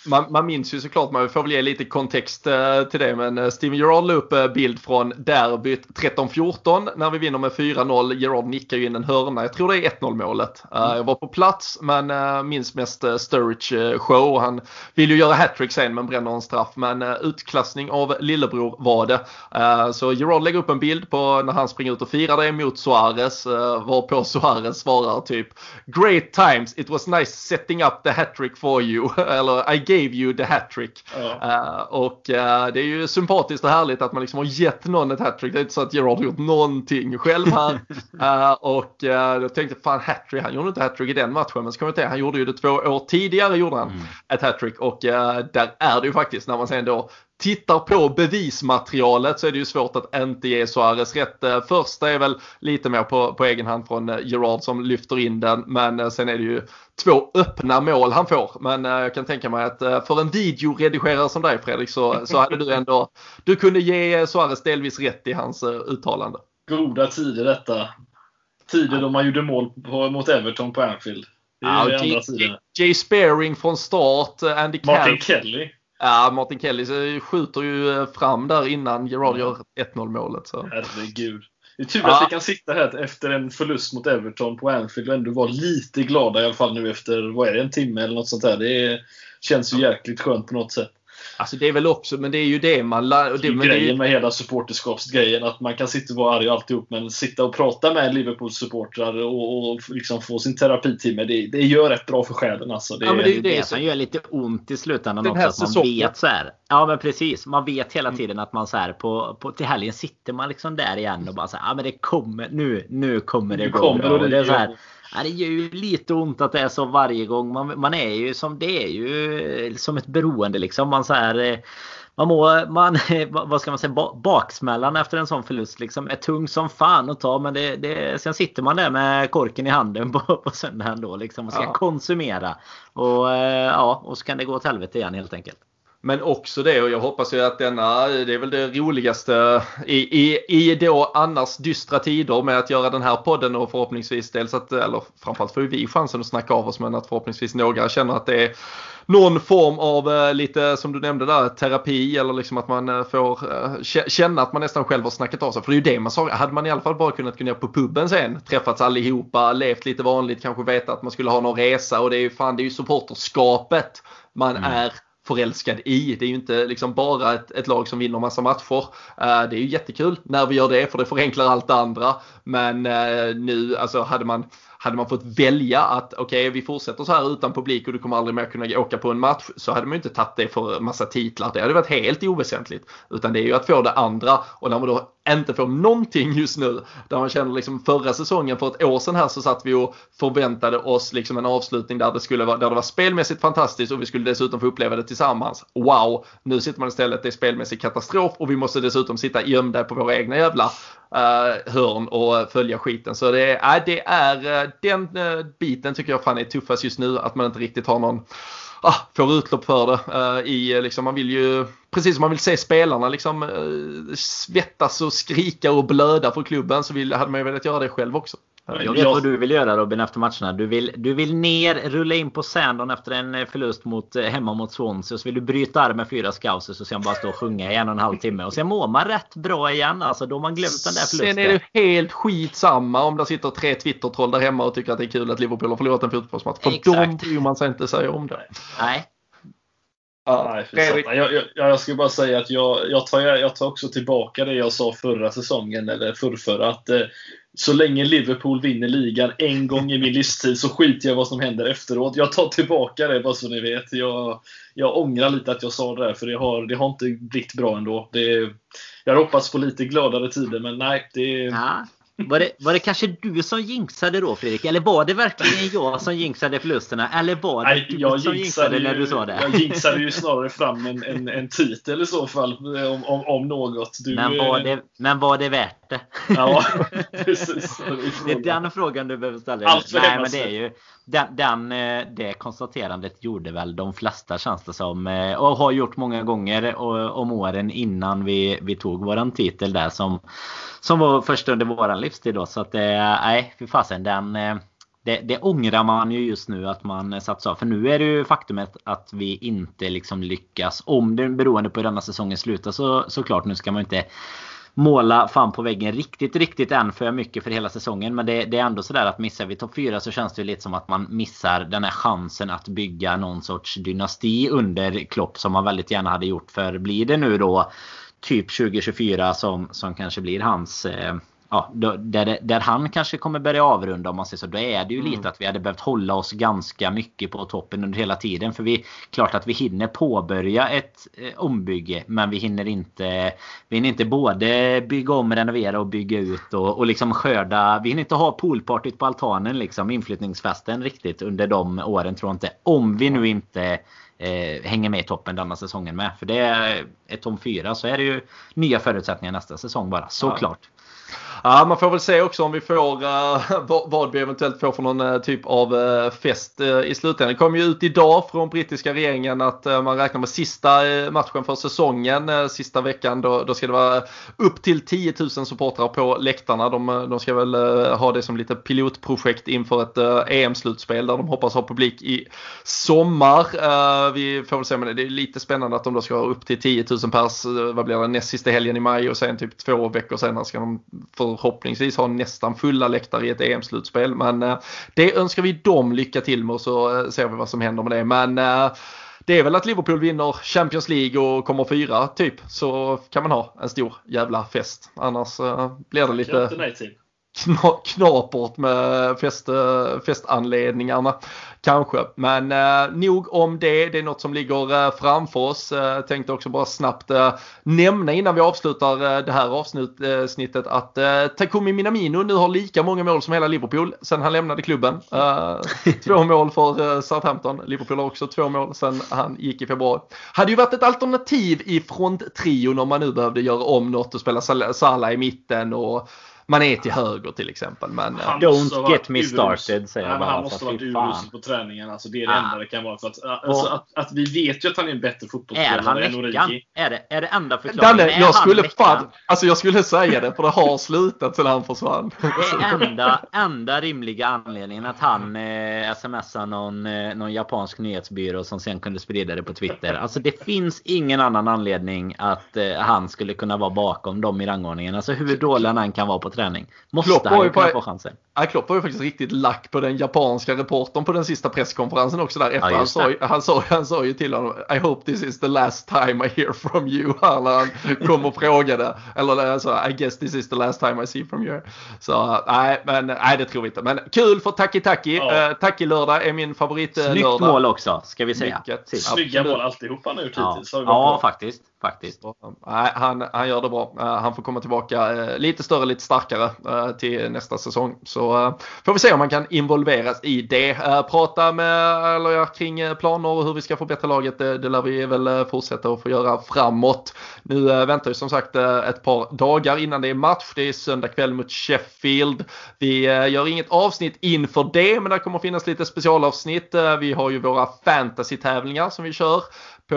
man, man minns ju såklart, man får väl ge lite kontext eh, till det, men Steven Gerrard la upp eh, bild från derbyt tretton fjorton när vi vinner med fyra noll. Gerrard nickar ju in en hörna. Jag tror det är ett noll målet. Mm. Uh, jag var på plats, men uh, minns mest uh, Sturridge uh, show. Han vill ju göra hattrick sen, men bränner en straff. Men uh, utklassning av lillebror var det. Uh, så Gerrard lägger upp en bild på när han springer ut och firar det mot Suarez. Uh, varpå Suarez svarar typ "Great times, it was nice setting up the hattrick for you." Eller "I gave you the hat-trick." Ja. uh, Och uh, det är ju sympatiskt och härligt att man liksom har gett någon ett hat-trick. Det är inte så att Gerard har gjort någonting själv här. uh, Och uh, jag tänkte fan, hat-trick, han gjorde inte hat-trick i den matchen, men så kan man inte, han gjorde ju det två år tidigare, gjorde han mm. ett hat-trick. Och uh, där är det ju faktiskt, när man sen då tittar på bevismaterialet, så är det ju svårt att inte ge Suarez rätt. Första är väl lite mer på, på egen hand från Gerard som lyfter in den, men sen är det ju två öppna mål han får. Men jag kan tänka mig att för en videoredigerare som dig, Fredrik, så, så hade du ändå, du kunde ge Suarez delvis rätt i hans uttalande. Goda tider detta. Tider då man gjorde mål på, mot Everton på Anfield. Ja, Jay, Jay Spearing från start, Andy Martin Kelly, Kelly. Ja, Martin Kelly skjuter ju fram där innan Gerard gör ett noll-målet. Så. Herregud. Det är tur ja. att vi kan sitta här efter en förlust mot Everton på Anfield och ändå vara lite glada i alla fall nu efter, vad är det, en timme eller något sånt där. Det känns ju jäkligt skönt på något sätt. Alltså det är väl också, men det är ju det man lär, och det, det är grejen det är ju med hela supporterskapsgrejen, att man kan sitta och vara arg och alltihop, men sitta och prata med Liverpool-supportrar och, och liksom få sin terapitimme, det, det gör rätt bra för själen alltså. Det, ja, men det är ju det, det som gör lite ont i slutändan också, att man säsongen. vet så här. Ja, men precis, man vet hela tiden att man så här på, på till helgen sitter man liksom där igen och bara så här, ja men det kommer nu, nu kommer det, det kommer, gå bra. Och det är så här, ja, det gör ju lite ont att det är så varje gång. Man, man är ju som, det är ju som ett beroende liksom. Man så här, man må, man, vad ska man säga, baksmällan efter en sån förlust liksom är tung som fan att ta, men det, det, sen sitter man där med korken i handen på, på söndagen då liksom och ska ja. konsumera och, ja, och så kan det gå åt helvete igen helt enkelt. Men också det, och jag hoppas ju att denna, det är väl det roligaste i, i, i då annars dystra tider med att göra den här podden, och förhoppningsvis dels att, eller framförallt får vi chansen att snacka av oss, men att förhoppningsvis några känner att det är någon form av lite, som du nämnde där, terapi, eller liksom att man får känna att man nästan själv har snackat av sig. För det är ju det man sa, hade man i alla fall bara kunnat gå ner på puben sen, träffats allihopa, levt lite vanligt, kanske veta att man skulle ha någon resa, och det är ju fan, det är ju supporterskapet man mm. är förälskad i. Det är ju inte liksom bara ett, ett lag som vinner massa matcher. Uh, det är ju jättekul när vi gör det, för det förenklar allt det andra. Men uh, nu, alltså hade man hade man fått välja att okej, okay, vi fortsätter så här utan publik och du kommer aldrig mer kunna åka på en match, så hade man ju inte tagit det för massa titlar. Det hade varit helt oväsentligt. Utan det är ju att få det andra, och när man då inte får någonting just nu, där man känner liksom förra säsongen för ett år sedan här, så satt vi och förväntade oss liksom en avslutning där det skulle vara, där det var spelmässigt fantastiskt och vi skulle dessutom få uppleva det tillsammans. Wow, nu sitter man istället, det är spelmässig katastrof och vi måste dessutom sitta gömda på våra egna jävla uh, hörn och följa skiten. Så det är, det är den uh, biten tycker jag fan är tuffast just nu, att man inte riktigt har någon Ah, får utlopp för det uh, i, liksom, man vill ju, precis som man vill se spelarna liksom, uh, svettas och skrika och blöda för klubben, så vill, hade man ju velat göra det själv också. Jag vet vad du vill göra, Robin, efter matcherna. Du vill, du vill ner, rulla in på sanden efter en förlust mot, hemma mot Swansea, så vill du bryta arm med fyra scouser och sen bara stå och sjunga i en och en halv timme, och sen mår man rätt bra igen, alltså, då har man glömt den där förlusten. Sen är det helt skitsamma om det sitter tre Twitter-troll där hemma och tycker att det är kul att Liverpool har förlorat en fotbollsmatch, för de bryr man sig inte säga om det. Nej. Ah, nej, jag, jag, jag skulle bara säga att jag, jag, tar, jag tar också tillbaka det jag sa förra säsongen, eller förrförra, att eh, så länge Liverpool vinner ligan en gång i min livstid så skiter jag vad som händer efteråt. Jag tar tillbaka det, bara så ni vet. Jag, jag ångrar lite att jag sa det där, för det har, det har inte blivit bra ändå. Det, jag hoppas på lite gladare tider, men nej, det... Ah. Var det, var det kanske du som jinxade då, Fredrik? Eller var det verkligen jag som jinxade förlusterna? Eller var det Nej, du jag som jinxade ju, när du sa det? Jag jinxade ju snarare fram en, en, en titel i så fall, om, om, om något. Du, men, var det, men var det värt det? Ja, precis. Det är den frågan du behöver ställa. Alltså, Nej, men det är ju... Den, den, det konstaterandet gjorde väl de flesta, känns det som, och har gjort många gånger om åren innan vi, vi tog våran titel där, som, som var först under våran livstid då. Så att nej, för fasen, den... Det, det ångrar man ju just nu att man satsar. För nu är det ju faktumet att vi inte liksom lyckas, om det beroende på hur denna säsongen slutar, så såklart, nu ska man inte måla fan på väggen riktigt, riktigt än för mycket för hela säsongen. Men det, det är ändå sådär att missar vi topp fyra så känns det ju lite som att man missar den här chansen att bygga någon sorts dynasti under Klopp, som man väldigt gärna hade gjort. För blir det nu då typ tjugo tjugofyra som, som kanske blir hans... Eh, Ja, där, där han kanske kommer börja avrunda, om man säger så, då är det ju mm. lite att vi hade behövt hålla oss ganska mycket på toppen under hela tiden. För vi, klart att vi hinner påbörja ett eh, ombygge, men vi hinner inte vi hinner inte både bygga om, renovera och bygga ut och, och liksom skörda. Vi hinner inte ha poolpartyt på altanen liksom, inflyttningsfesten riktigt under de åren, tror jag inte, om vi nu inte eh, hänger med i toppen denna säsongen med. För det är tom fyra, så är det ju nya förutsättningar nästa säsong bara, såklart. Ja. Ja, man får väl se också om vi får uh, vad, vad vi eventuellt får för någon uh, typ av uh, fest uh, i slutändan. Det kom ju ut idag från brittiska regeringen att uh, man räknar med sista uh, matchen för säsongen, uh, sista veckan. Då, då ska det vara upp till tio tusen supportrar på läktarna. De, de ska väl uh, ha det som lite pilotprojekt inför ett uh, E M-slutspel där de hoppas ha publik i sommar. Uh, vi får väl se, men det är lite spännande att de då ska ha upp till tio tusen pers. Uh, vad blir det, näst sista helgen i maj, och sen typ två veckor senare ska de få förhoppningsvis har nästan fulla läktare i ett E M-slutspel. Men eh, det önskar vi dem lycka till med, och så eh, ser vi vad som händer med det. Men eh, det är väl att Liverpool vinner Champions League och kommer fyra typ, så kan man ha en stor jävla fest. Annars eh, blir det lite kna- knapert med fest, festanledningarna. Kanske, men eh, nog om det. Det är något som ligger eh, framför oss. Eh, tänkte också bara snabbt eh, nämna innan vi avslutar eh, det här avsnittet eh, att eh, Takumi Minamino nu har lika många mål som hela Liverpool sen han lämnade klubben. Eh, två mål för eh, Southampton. Liverpool har också två mål sen han gick i februari. Hade ju varit ett alternativ i fronttrion om man nu behövde göra om något och spela Sal- Salah i mitten och man är till höger till exempel, men han don't get me started, säger han, bara, han måste ha varit urusel på träningen, alltså det är det ah. enda det kan vara, för att, alltså, att, att vi vet ju att han är en bättre fotbollsspelare än Origi. Är det är det enda förklaringen? Danne, jag skulle fan, alltså jag skulle säga det, för det har slutat sedan han försvann. Det är enda enda rimliga anledningen att han eh, smsar någon eh, någon japansk nyhetsbyrå som sen kunde sprida det på Twitter. Alltså det finns ingen annan anledning att eh, han skulle kunna vara bakom dem i rangordningen. Alltså hur dålig han kan vara på träning. Måste Klopp var ju på, på chansen. Ja, Klopp var ju faktiskt riktigt lack på den japanska reportern på den sista presskonferensen också där efter. Ja, han, sa, han, sa, han sa ju till honom, I hope this is the last time I hear from you. Han kom och frågade. Eller alltså, I guess this is the last time I see from you. Så nej, men nej, det tror vi inte. Men kul för Taki Taki. Ja. Uh, Taki lördag är min favorit. Snyggt lördag. Snyggt mål också, ska vi säga. Mycket. Snygga mål alltihopa nu hittills. Ja, ja faktiskt. faktiskt. Nej, han, han gör det bra. Uh, han får komma tillbaka uh, lite större, lite starkare uh, till nästa säsong. Så uh, får vi se om man kan involveras i det. Uh, prata med eller, uh, kring uh, planer och hur vi ska förbättra laget. Uh, det lär vi väl uh, fortsätta att få göra framåt. Nu uh, väntar ju som sagt uh, ett par dagar innan det är match. Det är söndag kväll mot Sheffield. Vi uh, gör inget avsnitt inför det, men det kommer finnas lite specialavsnitt. Uh, vi har ju våra fantasy-tävlingar som vi kör på,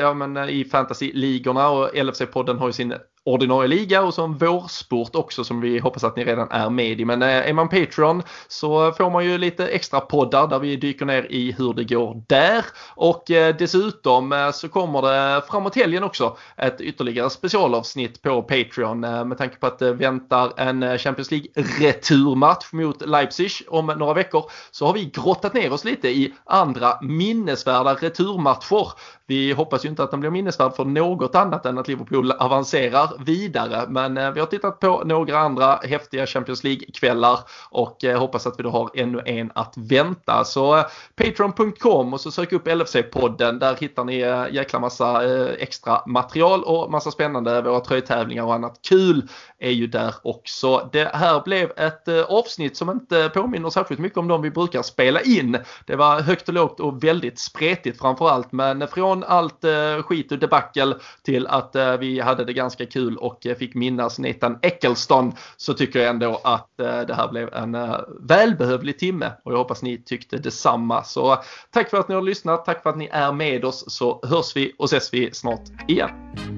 ja, men i fantasy-ligorna, och L F C-podden har ju sin ordinarie liga och så en vårsport också som vi hoppas att ni redan är med i. Men är man Patreon så får man ju lite extra poddar där vi dyker ner i hur det går där. Och dessutom så kommer det framåt helgen också ett ytterligare specialavsnitt på Patreon med tanke på att det väntar en Champions League-returmatch mot Leipzig om några veckor. Så har vi grottat ner oss lite i andra minnesvärda returmatcher. Vi hoppas ju inte att den blir minnesvärd för något annat än att Liverpool avancerar vidare. Men vi har tittat på några andra häftiga Champions League-kvällar och hoppas att vi då har ännu en att vänta. Så patreon punkt com och så sök upp L F C-podden. Där hittar ni jäkla massa extra material och massa spännande. Våra tröjtävlingar och annat kul är ju där också. Det här blev ett avsnitt som inte påminner särskilt mycket om de vi brukar spela in. Det var högt och lågt och väldigt spretigt framförallt. Men från allt eh, skit och debackel till att eh, vi hade det ganska kul och eh, fick minnas Nathan Eccleston, så tycker jag ändå att eh, det här blev en eh, välbehövlig timme, och jag hoppas ni tyckte detsamma. Så tack för att ni har lyssnat, tack för att ni är med oss, så hörs vi och ses vi snart igen.